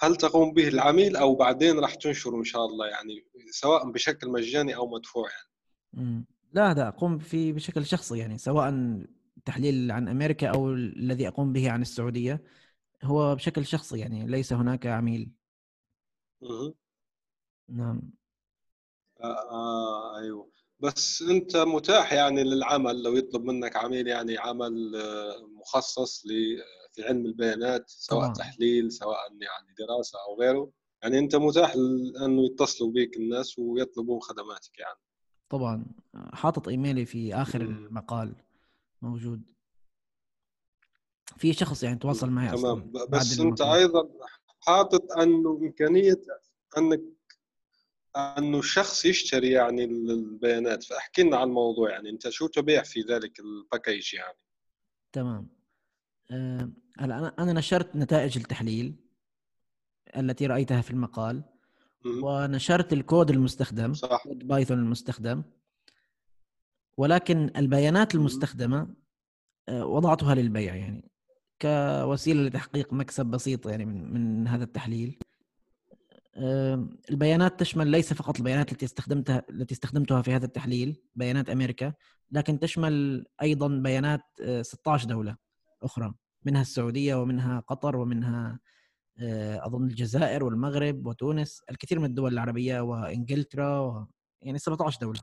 هل تقوم به العميل أو بعدين راح تنشره إن شاء الله، يعني سواء بشكل مجاني أو مدفوع يعني؟ لا، هذا أقوم فيه بشكل شخصي، يعني سواء التحليل عن أمريكا أو الذي أقوم به عن السعودية هو بشكل شخصي، يعني ليس هناك عميل. نعم. أيوه، بس أنت متاح يعني للعمل لو يطلب منك عميل، يعني عمل مخصص في علم البيانات، سواء تحليل سواء يعني دراسة أو غيره، يعني أنت متاح لأنه يتصلوا بك الناس ويطلبون خدماتك يعني. طبعا حاطط إيميلي في آخر المقال موجود، في شخص يعني تواصل معي. تمام. بس أنت أيضا حاطط أنه إمكانية أنه شخص يشتري يعني البيانات، فأحكي لنا عن الموضوع، يعني أنت شو تبيع في ذلك الباكيج يعني؟ تمام. هلا أنا نشرت نتائج التحليل التي رأيتها في المقال، ونشرت الكود المستخدم، كود بايثون المستخدم، ولكن البيانات المستخدمة وضعتها للبيع، يعني كوسيلة لتحقيق مكسب بسيط يعني من هذا التحليل. البيانات تشمل ليس فقط البيانات التي استخدمتها في هذا التحليل، بيانات أمريكا، لكن تشمل أيضا بيانات 16 دولة أخرى، منها السعودية ومنها قطر ومنها أظن الجزائر والمغرب وتونس، الكثير من الدول العربية وإنجلترا يعني 17 دولة.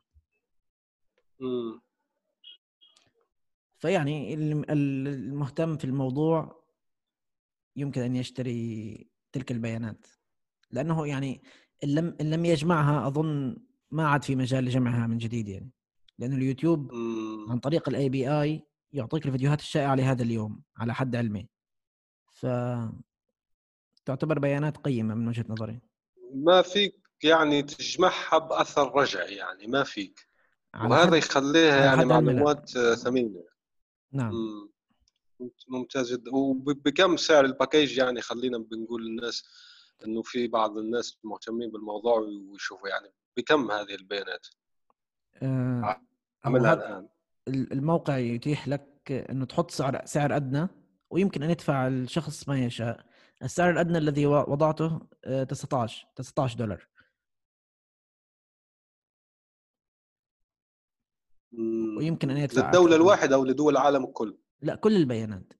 فيعني المهتم في الموضوع يمكن أن يشتري تلك البيانات، لأنه يعني إن لم يجمعها أظن ما عاد في مجال لجمعها من جديد، يعني لأن اليوتيوب عن طريق الأي بي آي يعطيك الفيديوهات الشائعة لهذا اليوم على حد علمي، فتعتبر بيانات قيمة من وجهة نظري. ما فيك يعني تجمعها بأثر رجعي، يعني ما فيك، وهذا يخليها يعني معلومات ثمينة. نعم. ممتاز جدا. وبكم سعر الباكيج؟ يعني خلينا بنقول للناس انه في بعض الناس مهتمين بالموضوع ويشوفوا يعني بكم هذه البيانات. عملها الان الموقع يتيح لك انه تحط سعر ادنى، ويمكن ان يدفع الشخص ما يشاء. السعر الادنى الذي وضعته $19. ويمكن ان يدفع للدوله الواحده او لدول العالم كله؟ لا، كل البيانات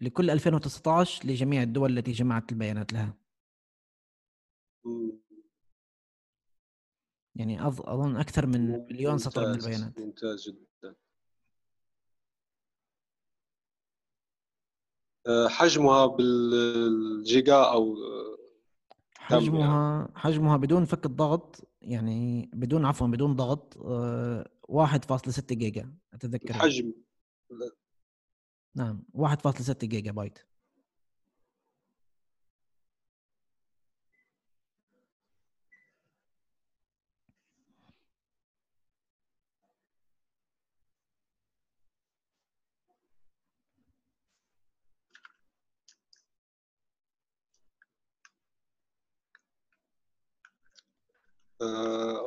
لكل 2019 لجميع الدول التي جمعت البيانات لها. يعني أظن أكثر من مليون سطر من البيانات. ممتاز جدا. حجمها بالجيجا أو حجمها بدون فك الضغط، يعني بدون ضغط 1.6 جيجا أتذكر الحجم. نعم، 1.6 جيجا بايت.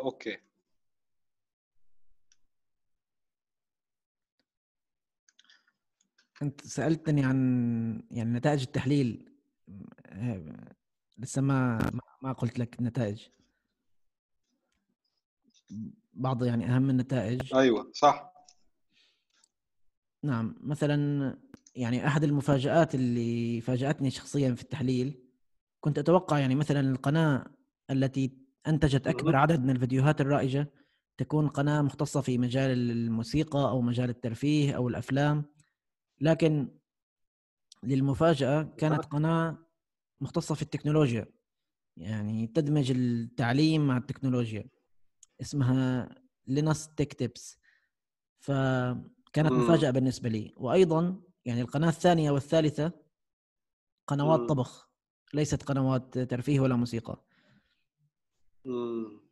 اوكي. انت سألتني عن يعني نتائج التحليل، لسه ما قلت لك النتائج، بعض يعني اهم النتائج. ايوه صح. نعم. مثلا يعني احد المفاجآت اللي فاجأتني شخصيا في التحليل، كنت اتوقع يعني مثلا القناة التي أنتجت أكبر عدد من الفيديوهات الرائجة تكون قناة مختصة في مجال الموسيقى أو مجال الترفيه أو الأفلام، لكن للمفاجأة كانت قناة مختصة في التكنولوجيا، يعني تدمج التعليم مع التكنولوجيا، اسمها لينوس تيك تيبس، فكانت مفاجأة بالنسبة لي. وأيضا يعني القناة الثانية والثالثة قنوات طبخ، ليست قنوات ترفيه ولا موسيقى.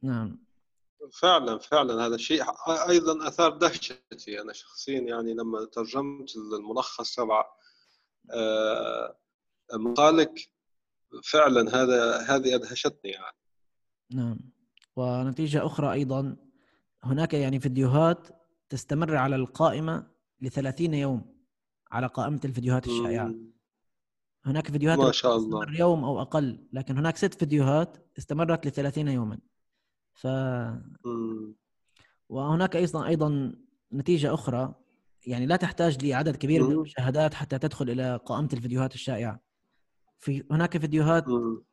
نعم فعلا هذا الشيء ايضا اثار دهشتي انا شخصيا، يعني لما ترجمت الملخص تبع مقالك، فعلا هذه ادهشتني يعني. نعم. ونتيجة اخرى ايضا، هناك يعني فيديوهات تستمر على القائمة ل30 يوم، على قائمة الفيديوهات الشائعة. هناك فيديوهات ما شاء الله تستمر يوم أو أقل، لكن هناك 6 فيديوهات استمرت ل30 يوماً. وهناك أيضاً نتيجة أخرى يعني لا تحتاج لعدد كبير من المشاهدات حتى تدخل إلى قائمة الفيديوهات الشائعة. في هناك فيديوهات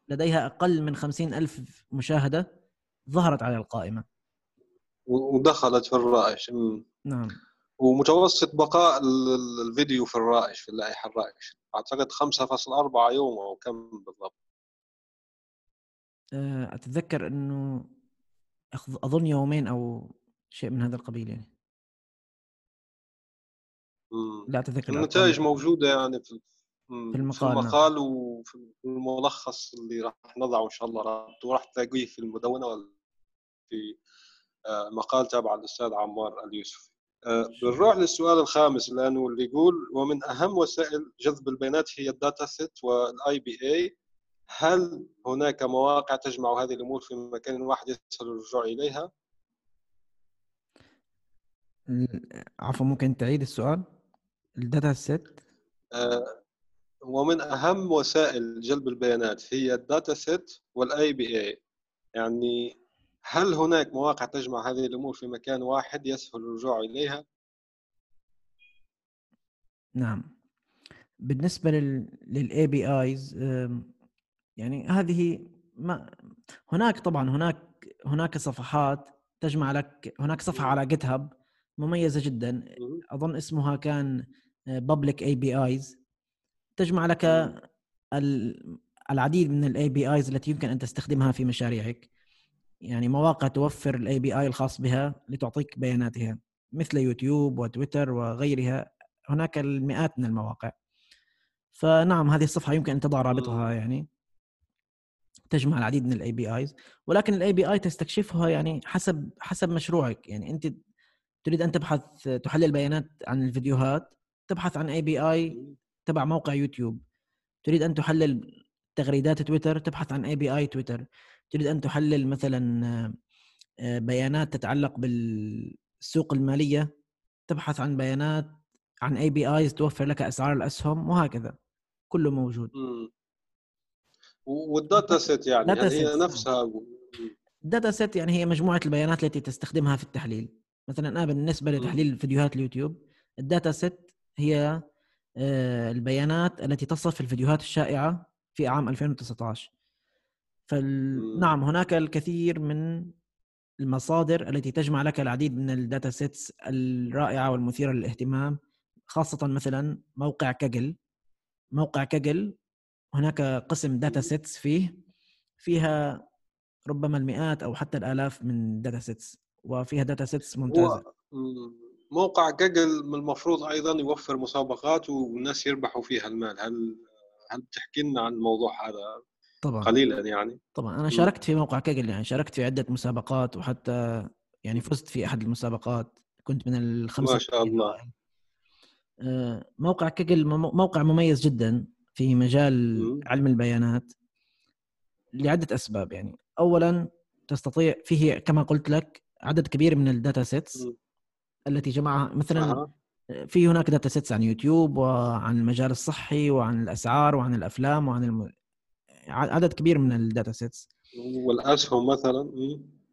لديها أقل من 50,000 مشاهدة ظهرت على القائمة ودخلت في الرائج. نعم. ومتوسط بقاء الفيديو في الرائج في اللائحة الرائج أعتقد 5.4 يوم أو كم بالضبط. أتذكر أنه أظن يومين أو شيء من هذا القبيل يعني. لا أتذكر. النتائج موجودة يعني في المقال وفي الملخص اللي راح نضعه إن شاء الله، راح تلاقيه في المدونة في مقال تابع الأستاذ عمار اليوسفي. بنروح للسؤال الخامس الآن واللي يقول ومن أهم وسائل جذب البيانات هي الداتا سيت والآي بي اي، هل هناك مواقع تجمع هذه الأمور في مكان واحد يسهل الرجوع إليها؟ عفوا ممكن تعيد السؤال؟ الداتا سيت ومن أهم وسائل جلب البيانات هي الداتا سيت والآي بي اي، يعني هل هناك مواقع تجمع هذه الأمور في مكان واحد يسهل الرجوع إليها؟ نعم. بالنسبة للآي بي ايز يعني هذه ما هناك طبعا هناك صفحات تجمع لك، هناك صفحة على جيت هاب مميزة جدا أظن اسمها كان Public APIs تجمع لك العديد من ال APIs التي يمكن أن تستخدمها في مشاريعك، يعني مواقع توفر ال API الخاص بها لتعطيك بياناتها مثل يوتيوب وتويتر وغيرها، هناك المئات من المواقع. فنعم هذه الصفحة يمكن أن تضع رابطها يعني تجمع العديد من ال APIs، ولكن ال API تستكشفها يعني حسب مشروعك، يعني أنت تريد أن تبحث تحلل بيانات عن الفيديوهات تبحث عن API تبع موقع يوتيوب، تريد أن تحلل تغريدات تويتر تبحث عن API تويتر، تريد أن تحلل مثلا بيانات تتعلق بالسوق المالية تبحث عن بيانات عن APIs توفر لك أسعار الأسهم وهكذا، كله موجود. والداتا سيت يعني هي نفسها الداتا سيت، يعني هي مجموعة البيانات التي تستخدمها في التحليل. مثلا أنا بالنسبة لتحليل فيديوهات اليوتيوب الداتا سيت هي البيانات التي تصف الفيديوهات الشائعة في عام 2019. فنعم هناك الكثير من المصادر التي تجمع لك العديد من الداتا سيتس الرائعة والمثيرة للاهتمام، خاصة مثلا موقع كاجل. موقع كاجل هناك قسم داتا سيتس فيها ربما المئات أو حتى الآلاف من داتا سيتس، وفيها داتا سيتس ممتازة. موقع جاجل من المفروض أيضاً يوفر مسابقات والناس يربحوا فيها المال، هل تحكي لنا عن الموضوع هذا؟ طبعاً قليلاً يعني. طبعاً أنا شاركت في موقع جاجل، يعني شاركت في عدة مسابقات وحتى يعني فزت في أحد المسابقات، كنت من 5. ما شاء الله. موقع جاجل موقع مميز جداً في مجال علم البيانات لعدة أسباب، يعني أولاً تستطيع فيه كما قلت لك عدد كبير من الداتا سيتس التي جمعها، مثلا في هناك داتا سيتس عن يوتيوب وعن المجال الصحي وعن الأسعار وعن الأفلام وعن عدد كبير من الداتا سيتس والأسهم مثلا.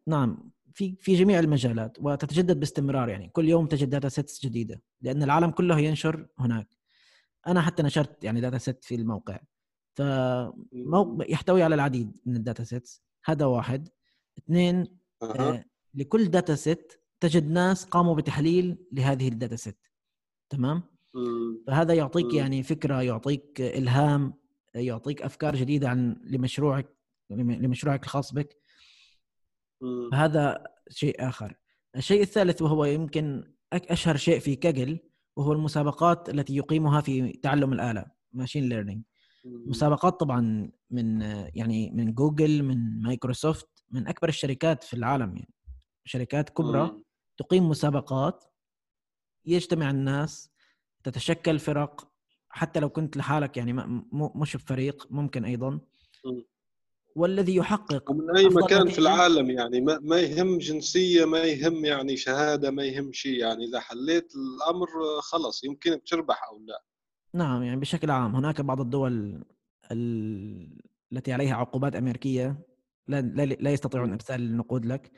نعم في جميع المجالات وتتجدد باستمرار، يعني كل يوم تجد داتا سيتس جديدة لأن العالم كله ينشر هناك. أنا حتى نشرت يعني داتا سيت في الموقع، يحتوي على العديد من الداتا سيتس. هذا واحد. 2 لكل داتا سيت تجد ناس قاموا بتحليل لهذه الداتا سيت. تمام؟ فهذا يعطيك يعني فكرة، يعطيك إلهام، يعطيك أفكار جديدة عن لمشروعك الخاص بك. هذا شيء آخر. الشيء الثالث وهو يمكن أشهر شيء في كاجل وهو المسابقات التي يقيمها في تعلم الآلة ماشين ليرنينج. مسابقات طبعا من جوجل، من مايكروسوفت، من أكبر الشركات في العالم، يعني شركات كبرى تقيم مسابقات، يجتمع الناس، تتشكل فرق، حتى لو كنت لحالك يعني مش بفريق ممكن أيضا، والذي يحقق من أي مكان في العالم، يعني ما يهم جنسية، ما يهم يعني شهادة، ما يهم شيء، يعني إذا حليت الأمر خلص يمكنك تربح أو لا. نعم، يعني بشكل عام هناك بعض الدول التي عليها عقوبات أمريكية لا يستطيعون إرسال النقود لك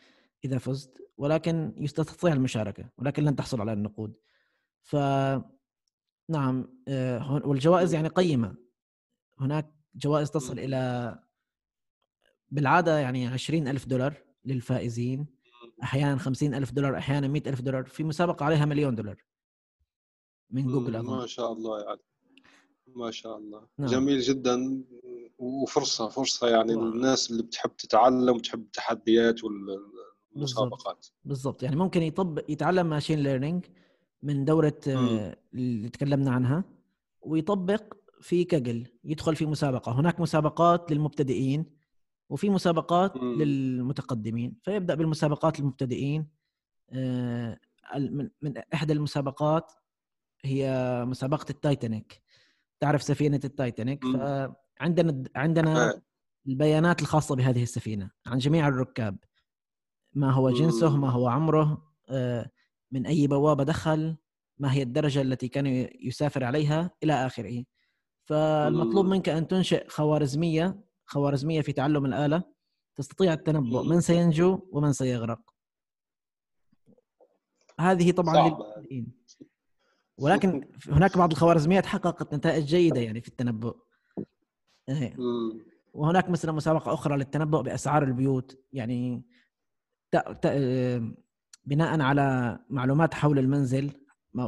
إذا فزت، ولكن يستطيع المشاركة ولكن لن تحصل على النقود. فنعم والجوائز يعني قيمة، هناك جوائز تصل إلى بالعادة يعني $20,000 للفائزين، أحياناً $50,000، أحياناً $100,000. في مسابقة عليها $1,000,000 من جوجل أظن. ما شاء الله يعني، ما شاء الله. نعم. جميل جدا، وفرصة فرصة يعني للناس اللي بتحب تتعلم وتحب التحديات والمسابقات. بالضبط، يعني ممكن يتعلم ماشين ليرنينج من دورة اللي تكلمنا عنها ويطبق في كاجل، يدخل في مسابقة. هناك مسابقات للمبتدئين وفي مسابقات للمتقدمين، فيبدأ بالمسابقات للمبتدئين. من إحدى المسابقات هي مسابقة التايتانيك، تعرف سفينة التايتانيك، فعندنا البيانات الخاصة بهذه السفينة عن جميع الركاب، ما هو جنسه، ما هو عمره، من أي بوابة دخل، ما هي الدرجة التي كان يسافر عليها، إلى آخره. فالمطلوب منك أن تنشئ خوارزمية في تعلم الآلة تستطيع التنبؤ من سينجو ومن سيغرق. هذه طبعا، ولكن هناك بعض الخوارزميات حققت نتائج جيدة يعني في التنبؤ. وهناك مثلا مسابقة أخرى للتنبؤ بأسعار البيوت، يعني بناء على معلومات حول المنزل،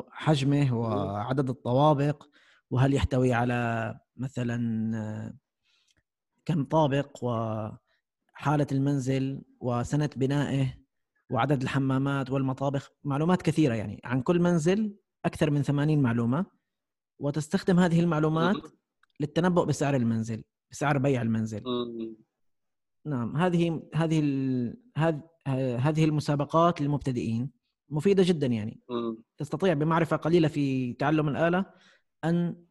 حجمه وعدد الطوابق، وهل يحتوي على مثلا كم طابق، وحالة المنزل وسنة بنائه وعدد الحمامات والمطابخ. معلومات كثيرة يعني عن كل منزل، أكثر من 80 معلومة، وتستخدم هذه المعلومات للتنبؤ بسعر المنزل، بسعر بيع المنزل. نعم، هذه المسابقات للمبتدئين مفيدة جدا يعني. تستطيع بمعرفة قليلة في تعلم الآلة أن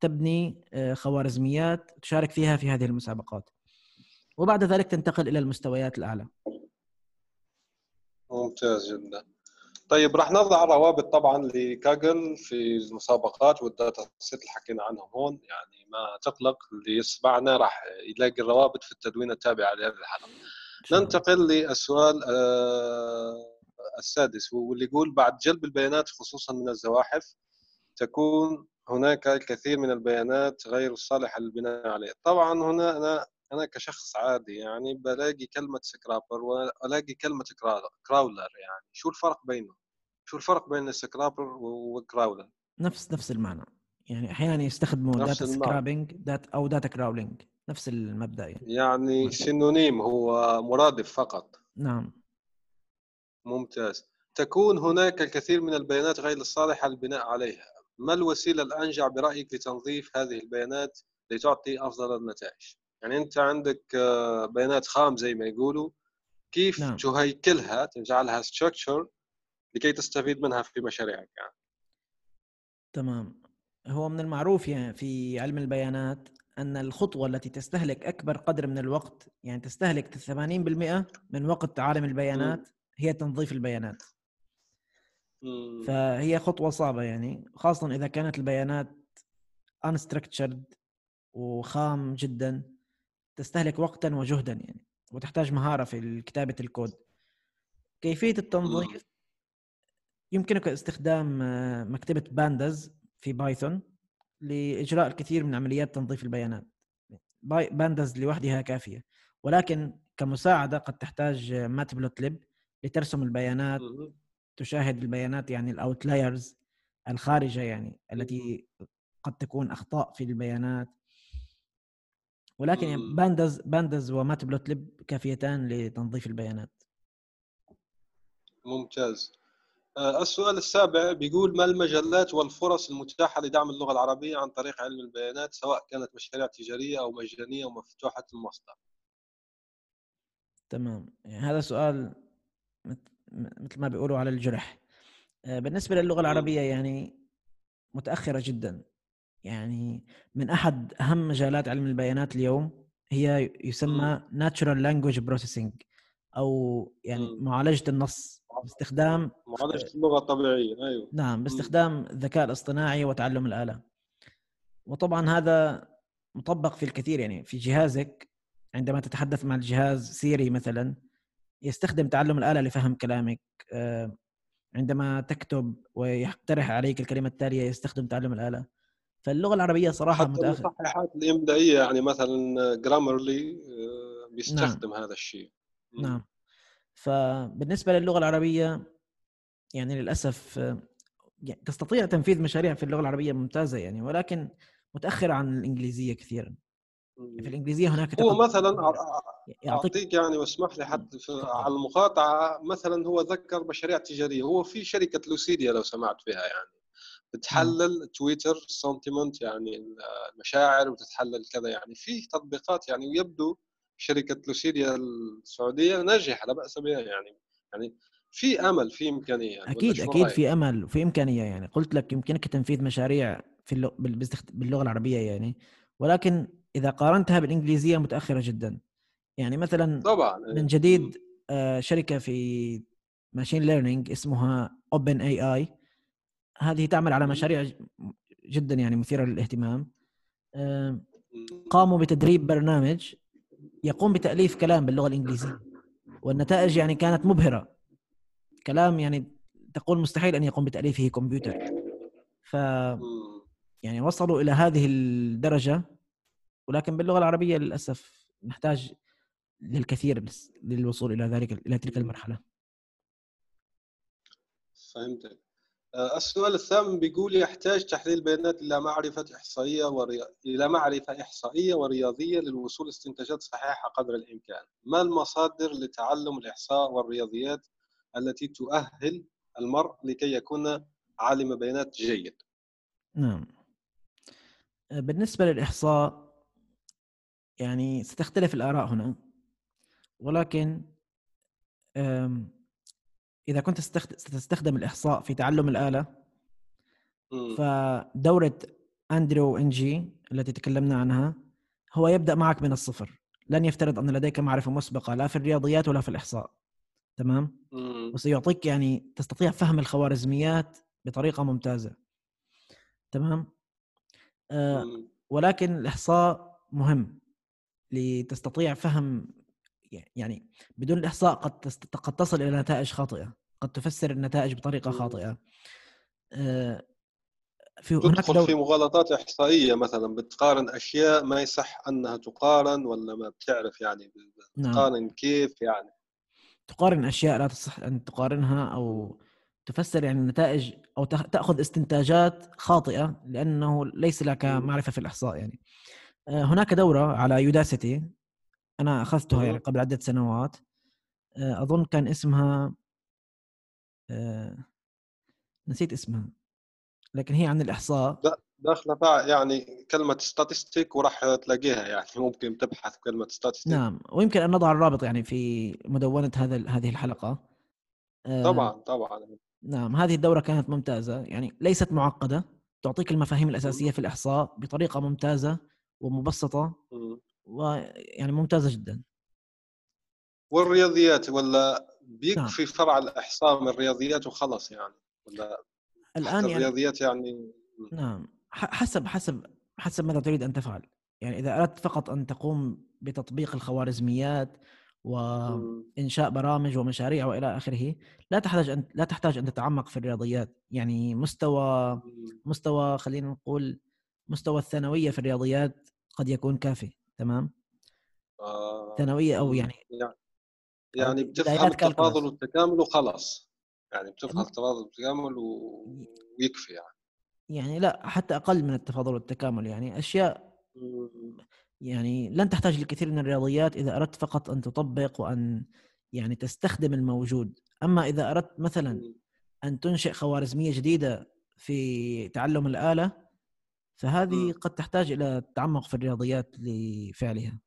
تبني خوارزميات تشارك فيها في هذه المسابقات، وبعد ذلك تنتقل إلى المستويات الأعلى. ممتاز جدا. طيب، راح نضع روابط طبعا لكاجل في المسابقات والداتا سيت اللي حكينا عنهم هون، يعني ما تقلق، اللي يسمعنا راح يلاقي الروابط في التدوين التابع لهذه الحلقة. ننتقل للسؤال السادس، واللي يقول: بعد جلب البيانات خصوصا من الزواحف تكون هناك الكثير من البيانات غير الصالحة للبناء عليه. طبعا هنا أنا كشخص عادي يعني بلاقي كلمة سكرابر وألاقي كلمة كراولر، يعني شو الفرق بينهم؟ شو الفرق بين السكرابر والكراولر؟ نفس المعنى يعني، أحيانا يستخدموا داتا سكرابينج أو داتا كراولينج، نفس المبدأ يعني سينونيم، هو مرادف فقط. نعم، ممتاز. تكون هناك الكثير من البيانات غير الصالحة للبناء عليها، ما الوسيلة الأنجع برأيك لتنظيف هذه البيانات لتعطي أفضل النتائج؟ يعني أنت عندك بيانات خام زي ما يقولوا، كيف تهيكلها، تجعلها structure لكي تستفيد منها في مشاريعك يعني. تمام. هو من المعروف يعني في علم البيانات أن الخطوة التي تستهلك أكبر قدر من الوقت، يعني تستهلك 80% من وقت عالم البيانات، هي تنظيف البيانات. فهي خطوة صعبة يعني، خاصة إذا كانت البيانات unstructured وخام جدا، تستهلك وقتا وجهدا يعني، وتحتاج مهارة في كتابة الكود. كيفية التنظيف: يمكنك استخدام مكتبة بانداز في بايثون لإجراء الكثير من عمليات تنظيف البيانات. بانداز لوحدها كافية، ولكن كمساعدة قد تحتاج مات بلوتليب لترسم البيانات، تشاهد البيانات يعني الأوتلايرز، الخارجة يعني التي قد تكون أخطاء في البيانات. ولكن يعني بانداز ومات بلوتليب كافيتان لتنظيف البيانات. ممتاز. السؤال السابع بيقول: ما المجالات والفرص المتاحة لدعم اللغة العربية عن طريق علم البيانات، سواء كانت مشاريع تجارية أو مجانية ومفتوحة المصدر؟ تمام، يعني هذا سؤال مثل ما بيقولوا على الجرح. بالنسبة للغة العربية يعني متأخرة جدا، يعني من أحد أهم مجالات علم البيانات اليوم هي يسمى Natural Language Processing، أو يعني معالجة النص باستخدام معالجة اللغة الطبيعية. أيوة. نعم، باستخدام الذكاء الاصطناعي وتعلم الآلة. وطبعا هذا مطبق في الكثير يعني، في جهازك عندما تتحدث مع الجهاز سيري مثلا، يستخدم تعلم الآلة لفهم كلامك، عندما تكتب ويقترح عليك الكلمة التالية يستخدم تعلم الآلة. فاللغة العربية صراحة متأخرة. المصححات الإملائية يعني مثلا جرامرلي بيستخدم نعم. هذا الشيء. نعم. فبالنسبة للغة العربية يعني للأسف تستطيع تنفيذ مشاريع في اللغة العربية ممتازة يعني، ولكن متأخرة عن الإنجليزية كثيرا. في الإنجليزية هناك هو مثلا أعطيك يعني واسمح لي حد على المقاطعة، مثلا هو ذكر مشاريع تجارية، هو في شركة لوسيديا لو سمعت فيها يعني بتحلل تويتر سنتيمنت يعني المشاعر وتتحلل كذا يعني فيه تطبيقات يعني، ويبدو شركة لوسيديا السعودية ناجحة لا بأس بها يعني، يعني في أمل في إمكانية يعني. أكيد في أمل وفي إمكانية يعني، قلت لك يمكنك تنفيذ مشاريع في باللغة العربية يعني، ولكن إذا قارنتها بالإنجليزية متأخرة جدا يعني. مثلا طبعا من جديد شركة في ماشين ليرنينج اسمها أوبن اي اي، هذه تعمل على مشاريع جدا يعني مثيرة للاهتمام. قاموا بتدريب برنامج يقوم بتأليف كلام باللغة الإنجليزية، والنتائج يعني كانت مبهرة، كلام يعني تقول مستحيل أن يقوم بتأليفه كمبيوتر. ف يعني وصلوا إلى هذه الدرجة، ولكن باللغة العربية للأسف نحتاج للكثير للوصول إلى ذلك إلى تلك المرحلة. فهمت. السؤال الثامن بيقول يحتاج تحليل بيانات إلى معرفة إحصائية ورياضية للوصول لاستنتاجات صحيحة قدر الإمكان. ما المصادر لتعلم الإحصاء والرياضيات التي تؤهل المرء لكي يكون عالم بيانات جيد؟ نعم. بالنسبة للإحصاء يعني ستختلف الآراء هنا، ولكن إذا كنت ستستخدم الإحصاء في تعلم الآلة، فدورة أندرو إنجي التي تكلمنا عنها هو يبدأ معك من الصفر، لن يفترض أن لديك معرفة مسبقة لا في الرياضيات ولا في الإحصاء، تمام؟ وسيعطيك يعني تستطيع فهم الخوارزميات بطريقة ممتازة، تمام؟ ولكن الإحصاء مهم لتستطيع فهم، يعني بدون الإحصاء قد تصل إلى نتائج خاطئة، قد تفسر النتائج بطريقة خاطئة، تدخل في مغالطات إحصائية مثلا، بتقارن أشياء ما يصح أنها تقارن، ولا ما بتعرف يعني بتقارن نعم. كيف يعني تقارن أشياء لا تصح أن تقارنها، أو تفسر يعني النتائج، أو تأخذ استنتاجات خاطئة لأنه ليس لك معرفة في الإحصاء يعني. هناك دورة على يوداسيتي أنا أخذتها يعني قبل عدة سنوات، أظن كان اسمها نسيت اسمها، لكن هي عن الإحصاء داخلة يعني كلمة statistic وراح تلاقيها يعني، ممكن تبحث كلمة statistic. نعم، ويمكن أن نضع الرابط يعني في مدونة هذه الحلقة. طبعا نعم. هذه الدورة كانت ممتازة يعني، ليست معقدة، تعطيك المفاهيم الأساسية في الإحصاء بطريقة ممتازة ومبسطة ويعني ممتازة جدا. والرياضيات ولا بيكفي نعم. فرع الإحصاء من الرياضيات وخلص يعني، ولا الآن الرياضيات يعني نعم حسب ماذا تريد أن تفعل يعني. إذا أردت فقط أن تقوم بتطبيق الخوارزميات وإنشاء برامج ومشاريع وإلى آخره، لا تحتاج أن تتعمق في الرياضيات يعني. مستوى خلينا نقول مستوى الثانوية في الرياضيات قد يكون كافي، تمام؟ ثانوية أو يعني بتفهم التفاضل والتكامل وخلاص يعني، بتفهم التفاضل والتكامل ويكفي يعني لا، حتى أقل من التفاضل والتكامل يعني، أشياء يعني لن تحتاج لكثير من الرياضيات إذا أردت فقط أن تطبق وأن يعني تستخدم الموجود. أما إذا أردت مثلا أن تنشئ خوارزمية جديدة في تعلم الآلة، فهذه قد تحتاج إلى التعمق في الرياضيات لفعلها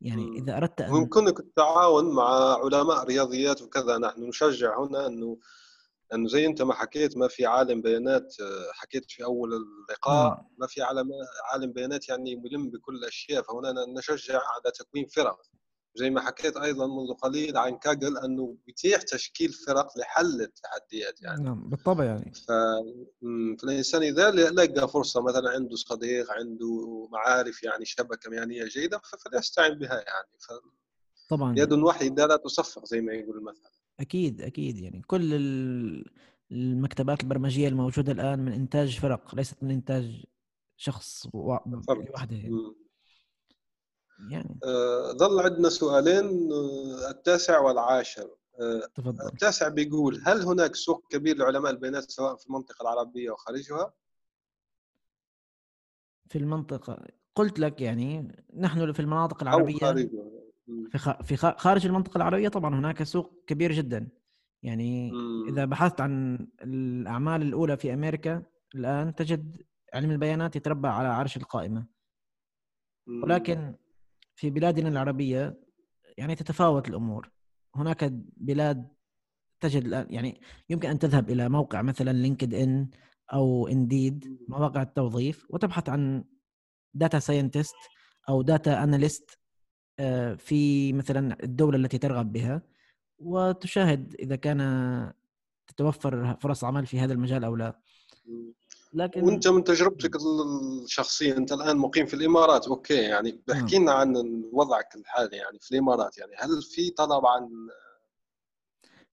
يعني. إذا أردت ويمكنك التعاون مع علماء رياضيات وكذا، نحن نشجع هنا أنه زي أنت ما حكيت، ما في عالم بيانات، حكيت في أول اللقاء ما في عالم بيانات يعني ملم بكل الأشياء، فهنا نشجع على تكوين فرق، زي ما حكيت أيضا منذ قليل عن كاجل أنه بيتيح تشكيل فرق لحل التحديات يعني. نعم بالطبع يعني. فالإنسان إذا لقى فرصة مثلا، عنده صديق عنده معارف يعني شبكة مهنية جيدة، فليستعين بها يعني. طبعا يد واحدة لا تصفق زي ما يقول المثل. اكيد اكيد، يعني كل المكتبات البرمجيه الموجوده الان من انتاج فرق، ليست من انتاج شخص وحده يعني. ظل عندنا سؤالين، التاسع والعاشر. تفضل. التاسع بيقول: هل هناك سوق كبير لعلماء البيانات سواء في المنطقه العربيه وخارجها؟ في المنطقه قلت لك يعني نحن في المناطق العربيه، في خارج المنطقه العربيه طبعا هناك سوق كبير جدا يعني. اذا بحثت عن الاعمال الاولى في امريكا الان تجد علم البيانات يتربع على عرش القائمه، ولكن في بلادنا العربيه يعني تتفاوت الامور. هناك بلاد تجد الآن يعني يمكن أن تذهب إلى موقع مثلا لينكد إن أو إنديد، مواقع التوظيف، وتبحث عن داتا ساينتست أو داتا أناليست في مثلا الدولة التي ترغب بها، وتشاهد إذا كان تتوفر فرص عمل في هذا المجال أو لا. لكن وأنت من تجربتك الشخصية، أنت الآن مقيم في الإمارات، أوكي، يعني بحكي لنا عن وضعك الحالي يعني في الإمارات، يعني هل في طلب عن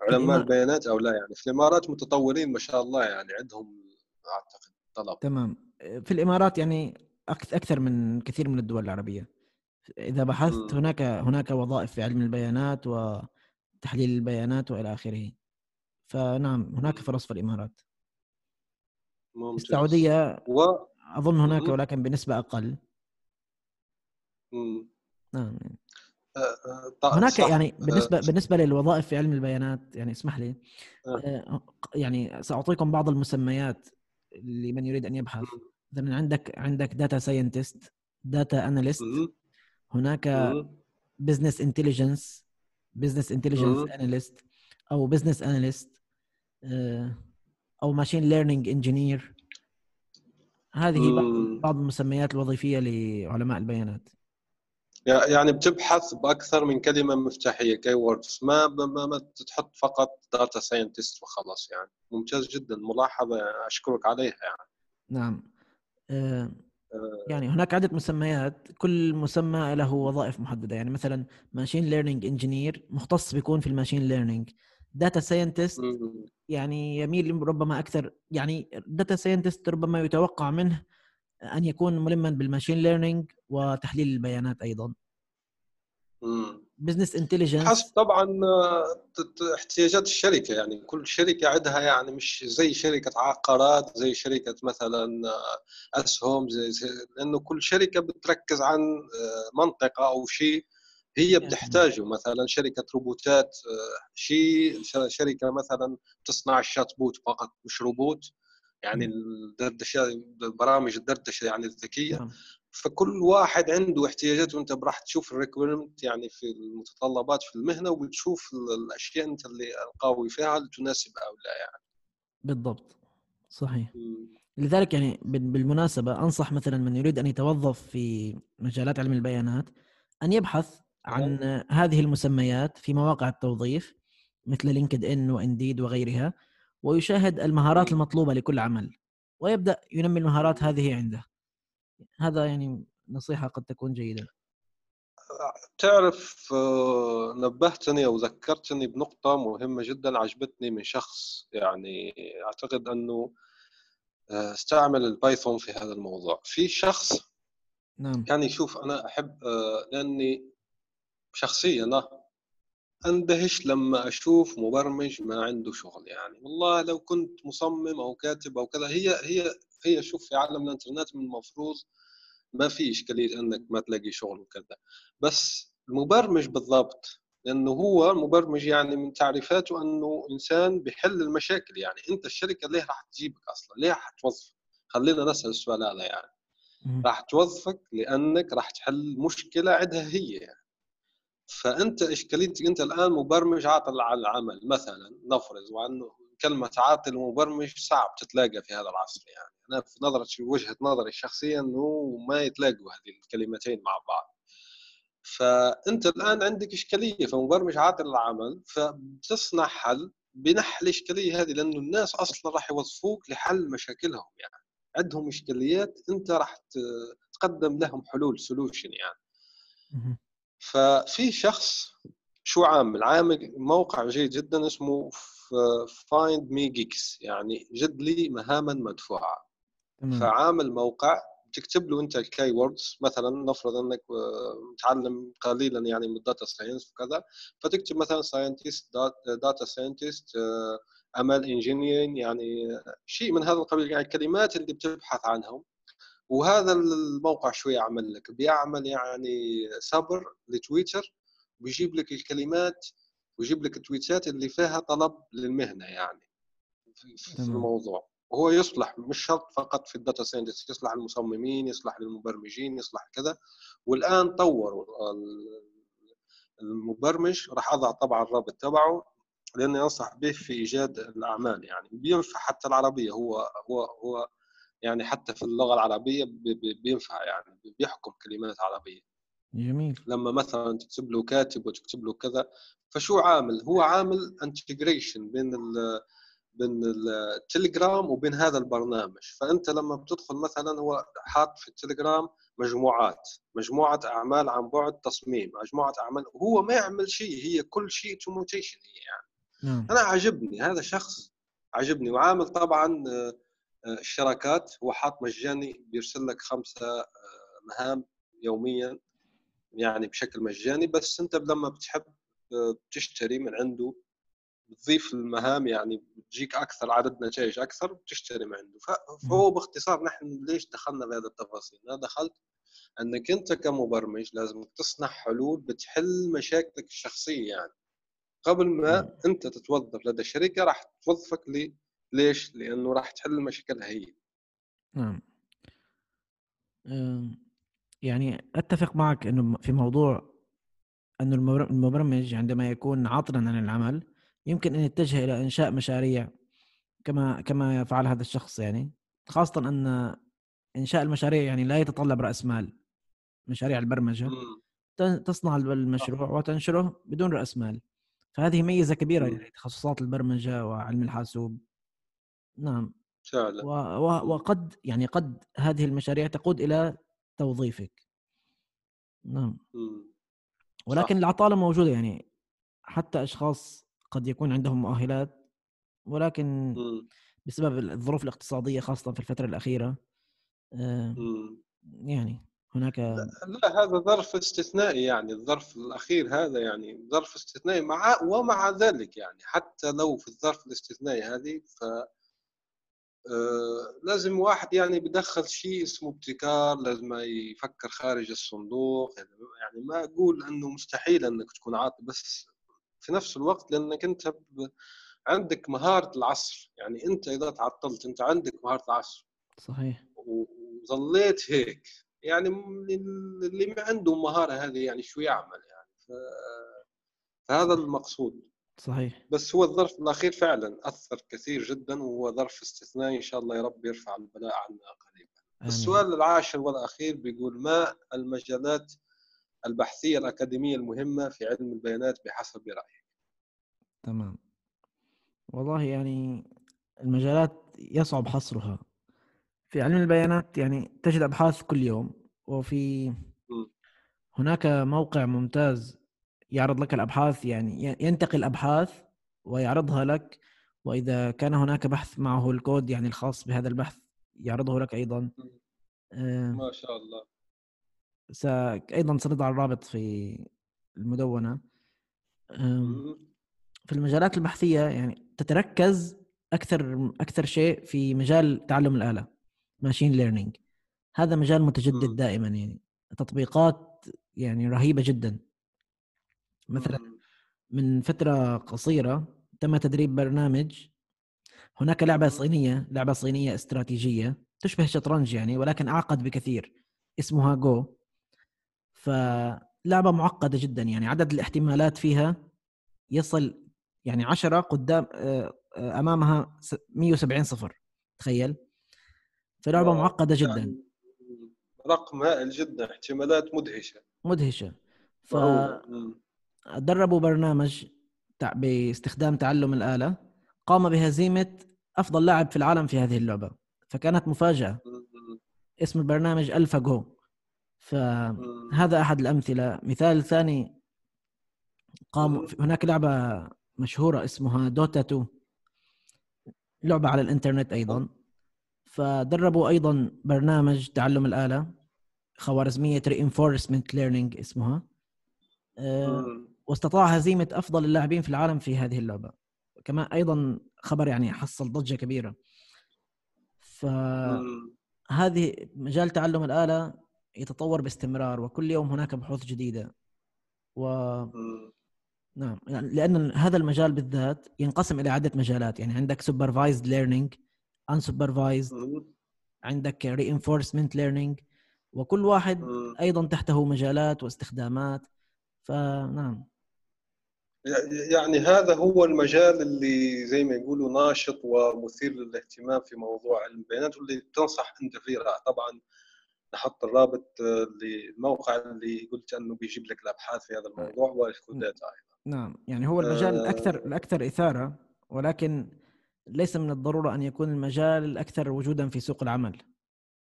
علماء البيانات أو لا؟ يعني في الإمارات متطورين ما شاء الله، يعني عندهم أعتقد طلب. تمام، في الإمارات يعني أكثر من كثير من الدول العربية. إذا بحثت هناك وظائف في علم البيانات وتحليل البيانات وإلى آخره، فنعم هناك فرص في الإمارات. ممتاز. السعودية أظن هناك ولكن بنسبة أقل. نعم. هناك يعني بالنسبة للوظائف في علم البيانات، يعني اسمح لي يعني سأعطيكم بعض المسميات لمن يريد أن يبحث. مثلا عندك داتا ساينتست، داتا أناليست، هناك بزنس انتليجنس أناليست أو بزنس أناليست أو ماشين ليرنينج إنجينير. هذه بعض المسميات الوظيفية لعلماء البيانات. يعني بتبحث بأكثر من كلمة مفتاحية، كي ووردز، ما تحط فقط داتا ساينتست وخلاص يعني. ممتاز جدا، ملاحظة أشكرك عليها يعني. نعم. يعني هناك عدة مسميات، كل مسمى له وظائف محددة. يعني مثلا ماشين ليرنينج إنجينير مختص بيكون في الماشين ليرنينج. داتا ساينتست يعني يميل ربما أكثر، يعني داتا ساينتست ربما يتوقع منه أن يكون ملما بالماشين ليرنينج وتحليل البيانات أيضا. بزنس انتليجنس حسب طبعا احتياجات الشركة، يعني كل شركة عندها، يعني مش زي شركة عقارات، زي شركة مثلا أسهم، لأنه كل شركة بتركز عن منطقة أو شيء هي بتحتاجه. مثلا شركة روبوتات شركة مثلا تصنع الشات بوت فقط، مش روبوت، يعني الدردشة، برامج الدردشة يعني الذكية. فكل واحد عنده احتياجاته، وانت راح تشوف الريكويرمنت يعني في المتطلبات في المهنة، وبتشوف الأشياء انت اللي قوي فيها اللي تناسب أو لا يعني. بالضبط، صحيح. لذلك يعني بالمناسبة أنصح مثلا من يريد أن يتوظف في مجالات علم البيانات أن يبحث عن هذه المسميات في مواقع التوظيف مثل لينكد إن وإنديد وغيرها، ويشاهد المهارات المطلوبة لكل عمل، ويبدأ ينمي المهارات هذه عنده. هذا يعني نصيحة قد تكون جيدة. تعرف، نبهتني أو ذكرتني بنقطة مهمة جدا عجبتني من شخص، يعني أعتقد أنه استعمل البايثون في هذا الموضوع. في شخص، نعم، يعني شوف، أنا أحب، لأني شخصيا أنا أندهش لما أشوف مبرمج ما عنده شغل. يعني والله لو كنت مصمم أو كاتب أو كذا، هي شوف، في عالم الإنترنت من المفروض ما في إشكالية أنك ما تلاقي شغل وكذا، بس المبرمج بالضبط، لأنه هو المبرمج يعني من تعريفاته أنه إنسان بيحل المشاكل. يعني أنت الشركة ليه راح تجيبك أصلا؟ ليه راح توظفك؟ خلينا نسأل السؤال هذا. يعني راح توظفك لأنك راح تحل مشكلة عندها هي يعني. فأنت إشكاليتك، أنت الآن مبرمج عاطل على العمل مثلا، نفرض، وأنه كلمة عاطل ومبرمج صعب تتلاقى في هذا العصر. يعني أنا في وجهة نظري الشخصية أنه ما يتلاقوا هذه الكلمتين مع بعض. فأنت الآن عندك إشكالية، فمبرمج عاطل العمل، فبتصنع حل بنحل الإشكالية هذه، لأنه الناس أصلا راح يوظفوك لحل مشاكلهم. يعني عندهم إشكاليات، أنت راح تقدم لهم حلول، سولوشن يعني. ففي شخص شو عامل؟ عامل موقع جيد جدا اسمه فايند مي جيكس، يعني جد لي مهاما مدفوعة. فعامل موقع تكتب له انت الكي ووردز، مثلا نفرض انك متعلم قليلا يعني من الداتا ساينس وكذا، فتكتب مثلا ساينتست، داتا ساينتست، امل انجينيرين، يعني شيء من هذا القبيل، يعني الكلمات اللي بتبحث عنهم. وهذا الموقع شو يعمل لك؟ بيعمل يعني سبر لتويتر، ويجيب لك الكلمات ويجيب لك التويتات اللي فيها طلب للمهنه يعني في الموضوع. وهو يصلح مش شرط فقط في الداتا ساينتست، يصلح للمصممين، يصلح للمبرمجين، يصلح كذا. والان طوروا المبرمج، راح اضع طبعا الرابط تبعه لاني انصح به في ايجاد الاعمال، يعني بينفع حتى العربيه، هو يعني حتى في اللغه العربيه بينفع، يعني بيحكم كلمات عربيه. جميل. لما مثلا تكتب له كاتب وتكتب له كذا، فشو عامل؟ هو عامل انتجريشن بين التليجرام وبين هذا البرنامج. فانت لما بتدخل مثلا، هو حاط في التليجرام مجموعه اعمال عن بعد تصميم، مجموعه اعمال، وهو ما يعمل شيء، هي كل شيء اوتوميشن يعني. انا عجبني هذا الشخص، عجبني. وعامل طبعا الشراكات، هو حاط مجاني، بيرسل لك 5 مهام يوميا يعني بشكل مجاني، بس انت لما بتحب بتشتري من عنده، بتضيف المهام يعني بتجيك اكثر عدد، نتائج اكثر، بتشتري من عنده. فهو باختصار، نحن ليش دخلنا بهذا التفاصيل؟ انا دخلت انك انت كمبرمج لازم تصنع حلول بتحل مشاكلك الشخصيه، يعني قبل ما انت تتوظف لدى شركه راح توظفك. ليش؟ لانه راح تحل مشاكلها هي. نعم. يعني اتفق معك انه في موضوع انه المبرمج عندما يكون عاطلا عن العمل يمكن ان يتجه الى انشاء مشاريع كما يفعل هذا الشخص، يعني خاصه ان انشاء المشاريع يعني لا يتطلب راس مال. مشاريع البرمجه تصنع المشروع وتنشره بدون راس مال، فهذه ميزه كبيره يعني تخصصات البرمجه وعلم الحاسوب. نعم فعلا. وقد يعني قد هذه المشاريع تقود الى توظيفك. نعم. ولكن العطاله موجوده، يعني حتى اشخاص قد يكون عندهم مؤهلات، ولكن بسبب الظروف الاقتصاديه خاصه في الفتره الاخيره يعني هناك لا، هذا ظرف استثنائي، يعني الظرف الأخير هذا يعني ظرف استثنائي. ومع ذلك يعني حتى لو في الظرف الاستثنائي هذه، ف لازم واحد يعني بدخل شيء اسمه ابتكار، لازم يفكر خارج الصندوق. يعني ما أقول أنه مستحيل أنك تكون عاطل، بس في نفس الوقت لأنك أنت عندك مهارة العصر، يعني أنت إذا تعطلت أنت عندك مهارة العصر. صحيح. وظليت هيك، يعني اللي ما عنده مهارة هذه يعني شو يعمل يعني؟ فهذا المقصود. صحيح. بس هو الظرف الأخير فعلا أثر كثير جدا، وهو ظرف استثنائي. إن شاء الله يا رب يرفع البلاء عنا قريبا. السؤال العاشر والأخير بيقول: ما المجالات البحثية الأكاديمية المهمة في علم البيانات بحسب رأيك؟ تمام. والله يعني المجالات يصعب حصرها. في علم البيانات يعني تجد أبحاث كل يوم، وفي هناك موقع ممتاز يعرض لك الأبحاث، يعني ينتقي الأبحاث ويعرضها لك، وإذا كان هناك بحث معه الكود يعني الخاص بهذا البحث يعرضه لك أيضا. ما شاء الله. أيضا سنضع الرابط في المدونة. في المجالات البحثية يعني تتركز أكثر شيء في مجال تعلم الآلة، ماشين ليرنينج. هذا مجال متجدد دائما، يعني تطبيقات يعني رهيبة جدا. مثلا من فترة قصيرة تم تدريب برنامج، هناك لعبة صينية استراتيجية تشبه شطرنج يعني، ولكن أعقد بكثير، اسمها جو. فلعبة معقدة جدا، يعني عدد الاحتمالات فيها يصل يعني 10 قدام أمامها 170 صفر. تخيل. فلعبة معقدة جدا، يعني رقم هائل جدا، احتمالات مدهشة. فدربوا برنامج باستخدام تعلم الآلة، قام بهزيمة أفضل لاعب في العالم في هذه اللعبة، فكانت مفاجأة. اسم البرنامج ألفا جو. فهذا أحد الأمثلة. مثال ثاني قاموا هناك لعبة مشهورة اسمها دوتا تو، لعبة على الانترنت أيضا، فدربوا أيضا برنامج تعلم الآلة خوارزمية reinforcement learning اسمها، واستطاع هزيمة أفضل اللاعبين في العالم في هذه اللعبة. كما أيضا خبر يعني حصل ضجة كبيرة. فهذه مجال تعلم الآلة يتطور باستمرار، وكل يوم هناك بحوث جديدة. نعم، لأن هذا المجال بالذات ينقسم إلى عدة مجالات، يعني عندك supervised learning، unsupervised، عندك reinforcement learning، وكل واحد أيضا تحته مجالات واستخدامات. فنعم، يعني هذا هو المجال اللي زي ما يقولوا ناشط ومثير للاهتمام في موضوع علم البيانات، واللي تنصح أنت فيه. طبعا نحط الرابط للموقع اللي قلت أنه بيجيب لك الأبحاث في هذا الموضوع والكودات أيضا. نعم، يعني هو المجال الأكثر إثارة، ولكن ليس من الضرورة أن يكون المجال الأكثر وجوداً في سوق العمل.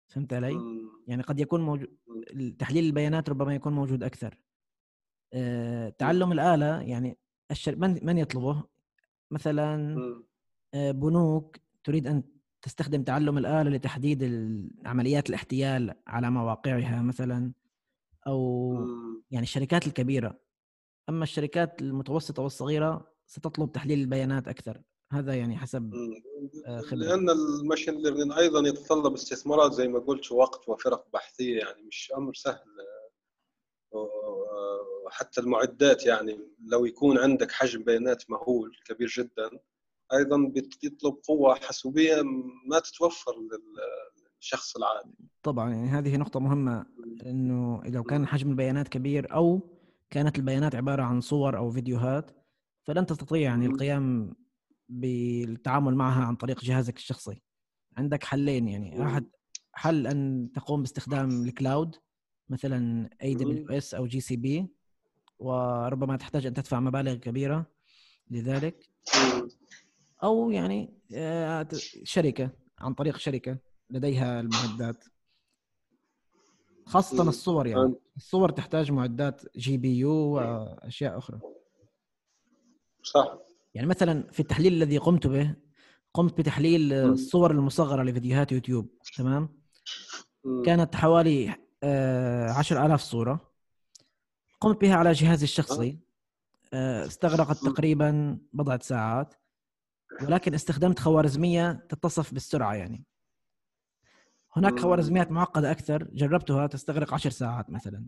فهمت علي؟ يعني قد يكون تحليل البيانات ربما يكون موجود أكثر. تعلم الآلة يعني من يطلبه؟ مثلاً بنوك تريد أن تستخدم تعلم الآلة لتحديد عمليات الاحتيال على مواقعها مثلاً، أو يعني الشركات الكبيرة. أما الشركات المتوسطة والصغيرة ستطلب تحليل البيانات أكثر. هذا يعني حسب خبرة. لأن الماشين ليرنينج أيضاً يتطلب استثمارات زي ما قلت، وقت وفرق بحثية، يعني مش أمر سهل. حتى المعدات، يعني لو يكون عندك حجم بيانات مهول كبير جداً، أيضاً بيطلب قوة حاسوبية ما تتوفر للشخص العادي. طبعاً يعني هذه نقطة مهمة، إنه لو كان حجم البيانات كبير أو كانت البيانات عبارة عن صور أو فيديوهات، فلن تستطيع يعني القيام بالتعامل معها عن طريق جهازك الشخصي. عندك حلين، يعني حل أن تقوم باستخدام الكلاود مثلاً AWS أو GCP، وربما تحتاج أن تدفع مبالغ كبيرة لذلك، أو يعني شركة عن طريق شركة لديها المعدات، خاصة الصور. يعني الصور تحتاج معدات جي بي يو وأشياء أخرى. صح. يعني مثلا في التحليل الذي قمت به، قمت بتحليل الصور المصغرة لفيديوهات يوتيوب، تمام؟ كانت حوالي 10,000 صورة قمت بها على جهازي الشخصي. استغرقت تقريبا بضعة ساعات، ولكن استخدمت خوارزمية تتصف بالسرعة. يعني هناك خوارزميات معقدة أكثر جربتها تستغرق 10 ساعات مثلا،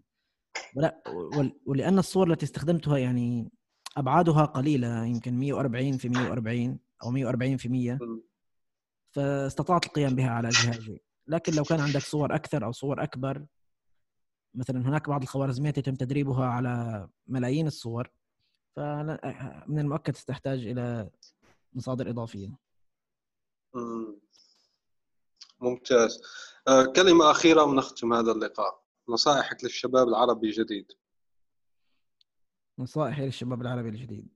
ولأن الصور التي استخدمتها يعني أبعادها قليلة، يمكن 140x140 أو 140x100، فاستطعت القيام بها على جهازي. لكن لو كان عندك صور أكثر أو صور أكبر، مثلا هناك بعض الخوارزميات يتم تدريبها على ملايين الصور، فمن المؤكد ستحتاج إلى مصادر إضافية. ممتاز. كلمة أخيرة ونختم هذا اللقاء. نصائحك للشباب العربي الجديد. نصائحي للشباب العربي الجديد،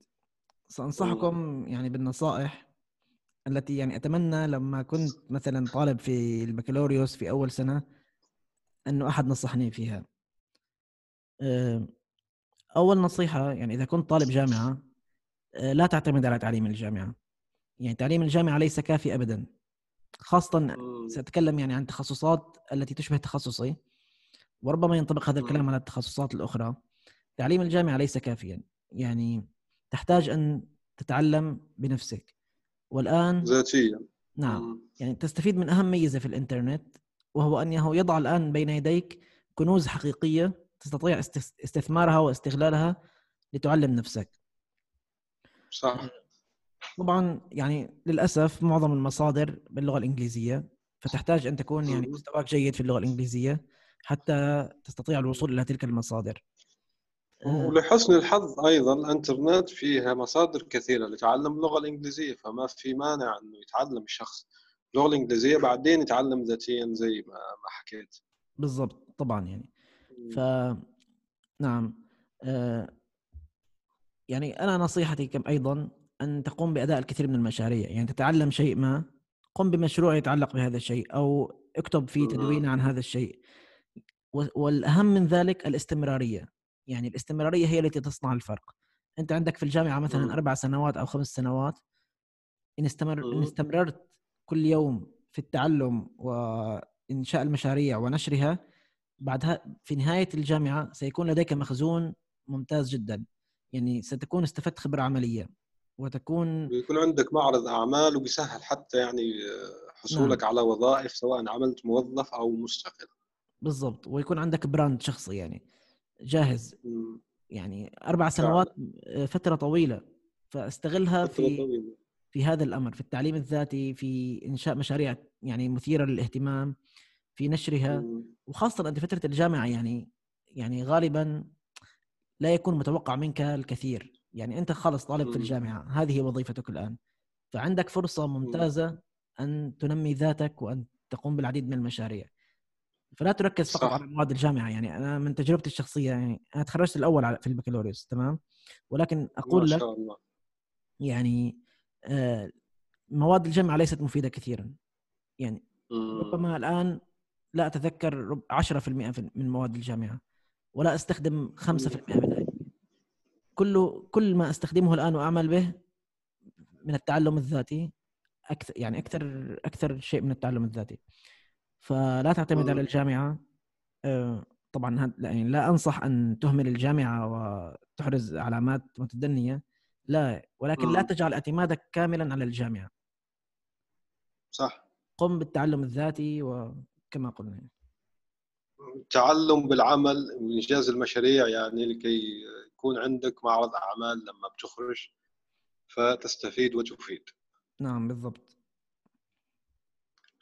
سأنصحكم يعني بالنصائح التي يعني أتمنى لما كنت مثلا طالب في البكالوريوس في أول سنة أنه أحد نصحني فيها. أول نصيحة، يعني إذا كنت طالب جامعة لا تعتمد على تعليم الجامعة. يعني تعليم الجامعة ليس كافي أبدا، خاصة سأتكلم يعني عن تخصصات التي تشبه تخصصي، وربما ينطبق هذا الكلام على التخصصات الأخرى. تعليم الجامعة ليس كافيا، يعني تحتاج أن تتعلم بنفسك. والآن ذاتيا. نعم، يعني تستفيد من أهم ميزة في الإنترنت، وهو أنه يضع الآن بين يديك كنوز حقيقية تستطيع استثمارها واستغلالها لتعلم نفسك. صح. طبعا يعني للأسف معظم المصادر باللغة الإنجليزية، فتحتاج أن تكون يعني مستواك جيد في اللغة الإنجليزية حتى تستطيع الوصول إلى تلك المصادر. ولحسن الحظ أيضاً الإنترنت فيها مصادر كثيرة لتعلم اللغة الإنجليزية، فما في مانع أنه يتعلم الشخص اللغة الإنجليزية بعدين يتعلم ذاتياً زي ما حكيت. بالضبط. طبعاً يعني نعم، يعني أنا نصيحتي كم أيضاً أن تقوم بأداء الكثير من المشاريع. يعني تتعلم شيء ما، قم بمشروع يتعلق بهذا الشيء، أو اكتب فيه تدوين عن هذا الشيء. والأهم من ذلك الاستمرارية. يعني الاستمرارية هي التي تصنع الفرق. انت عندك في الجامعه مثلا 4 سنوات او 5 سنوات، ان استمررت كل يوم في التعلم وانشاء المشاريع ونشرها، بعدها في نهايه الجامعه سيكون لديك مخزون ممتاز جدا، يعني ستكون استفدت خبره عمليه وتكون بيكون عندك معرض اعمال، وبيسهل حتى يعني حصولك على وظائف سواء عملت موظف او مستقل. بالضبط، ويكون عندك براند شخصي يعني جاهز. يعني 4 سنوات فترة طويلة، فاستغلها في هذا الأمر، في التعليم الذاتي، في إنشاء مشاريع يعني مثيرة للاهتمام، في نشرها. وخاصة أنت فترة الجامعة يعني غالبا لا يكون متوقع منك الكثير، يعني أنت خلص طالب في الجامعة، هذه وظيفتك الآن، فعندك فرصة ممتازة أن تنمي ذاتك وأن تقوم بالعديد من المشاريع. فلا تركز فقط على مواد الجامعة. يعني أنا من تجربتي الشخصية، يعني أنا تخرجت الأول في البكالوريوس، تمام، ولكن أقول لك يعني مواد الجامعة ليست مفيدة كثيرا، يعني ربما الآن لا أتذكر 10% من مواد الجامعة، ولا أستخدم 5% منها. كل ما أستخدمه الآن وأعمل به من التعلم الذاتي، أكثر شيء من التعلم الذاتي. فلا تعتمد على الجامعة طبعا، يعني لا أنصح أن تهمل الجامعة وتحرز علامات متدنية، لا، ولكن لا تجعل اعتمادك كاملا على الجامعة. صح، قم بالتعلم الذاتي، وكما قلنا التعلم بالعمل وإنجاز المشاريع، يعني لكي يكون عندك معرض أعمال لما بتخرج فتستفيد وتفيد. نعم بالضبط.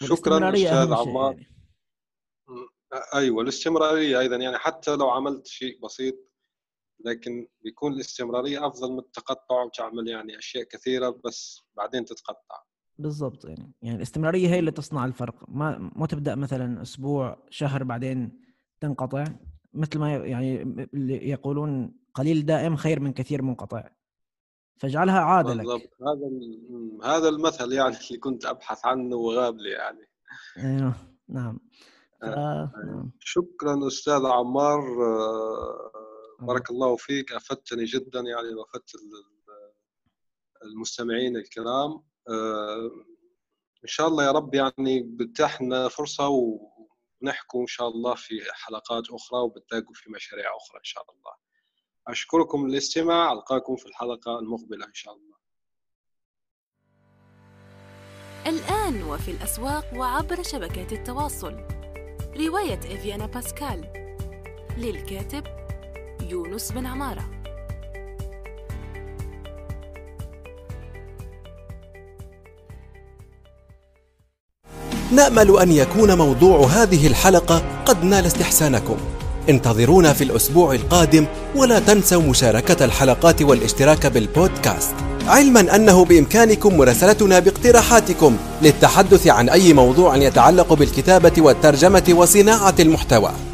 شكرا أستاذ عمار. يعني. أيوة، الاستمرارية أيضا، يعني حتى لو عملت شيء بسيط لكن بيكون الاستمرارية أفضل من التقطع، وتعمل يعني أشياء كثيرة بس بعدين تتقطع. بالضبط، يعني الاستمرارية هي اللي تصنع الفرق. ما تبدأ مثلا أسبوع، شهر، بعدين تنقطع، مثل ما يعني اللي يقولون قليل دائم خير من كثير منقطع، فاجعلها عادة لك. بالضبط، هذا المثل يعني اللي كنت أبحث عنه وغاب لي يعني. أيوه نعم. نعم. شكرا أستاذ عمار، بارك الله فيك، أفدتني جدا يعني، وأفدت المستمعين الكرام. إن شاء الله يا رب يعني بتحنا فرصة ونحكوا إن شاء الله في حلقات أخرى، وبتلاقوا في مشاريع أخرى إن شاء الله. أشكركم للاستماع، ألقاكم في الحلقة المقبلة إن شاء الله. الآن وفي الأسواق وعبر شبكات التواصل، رواية إفيانا باسكال للكاتب يونس بن عمارة. نأمل أن يكون موضوع هذه الحلقة قد نال استحسانكم. انتظرونا في الأسبوع القادم، ولا تنسوا مشاركة الحلقات والاشتراك بالبودكاست، علما أنه بإمكانكم مراسلتنا باقتراحاتكم للتحدث عن أي موضوع يتعلق بالكتابة والترجمة وصناعة المحتوى.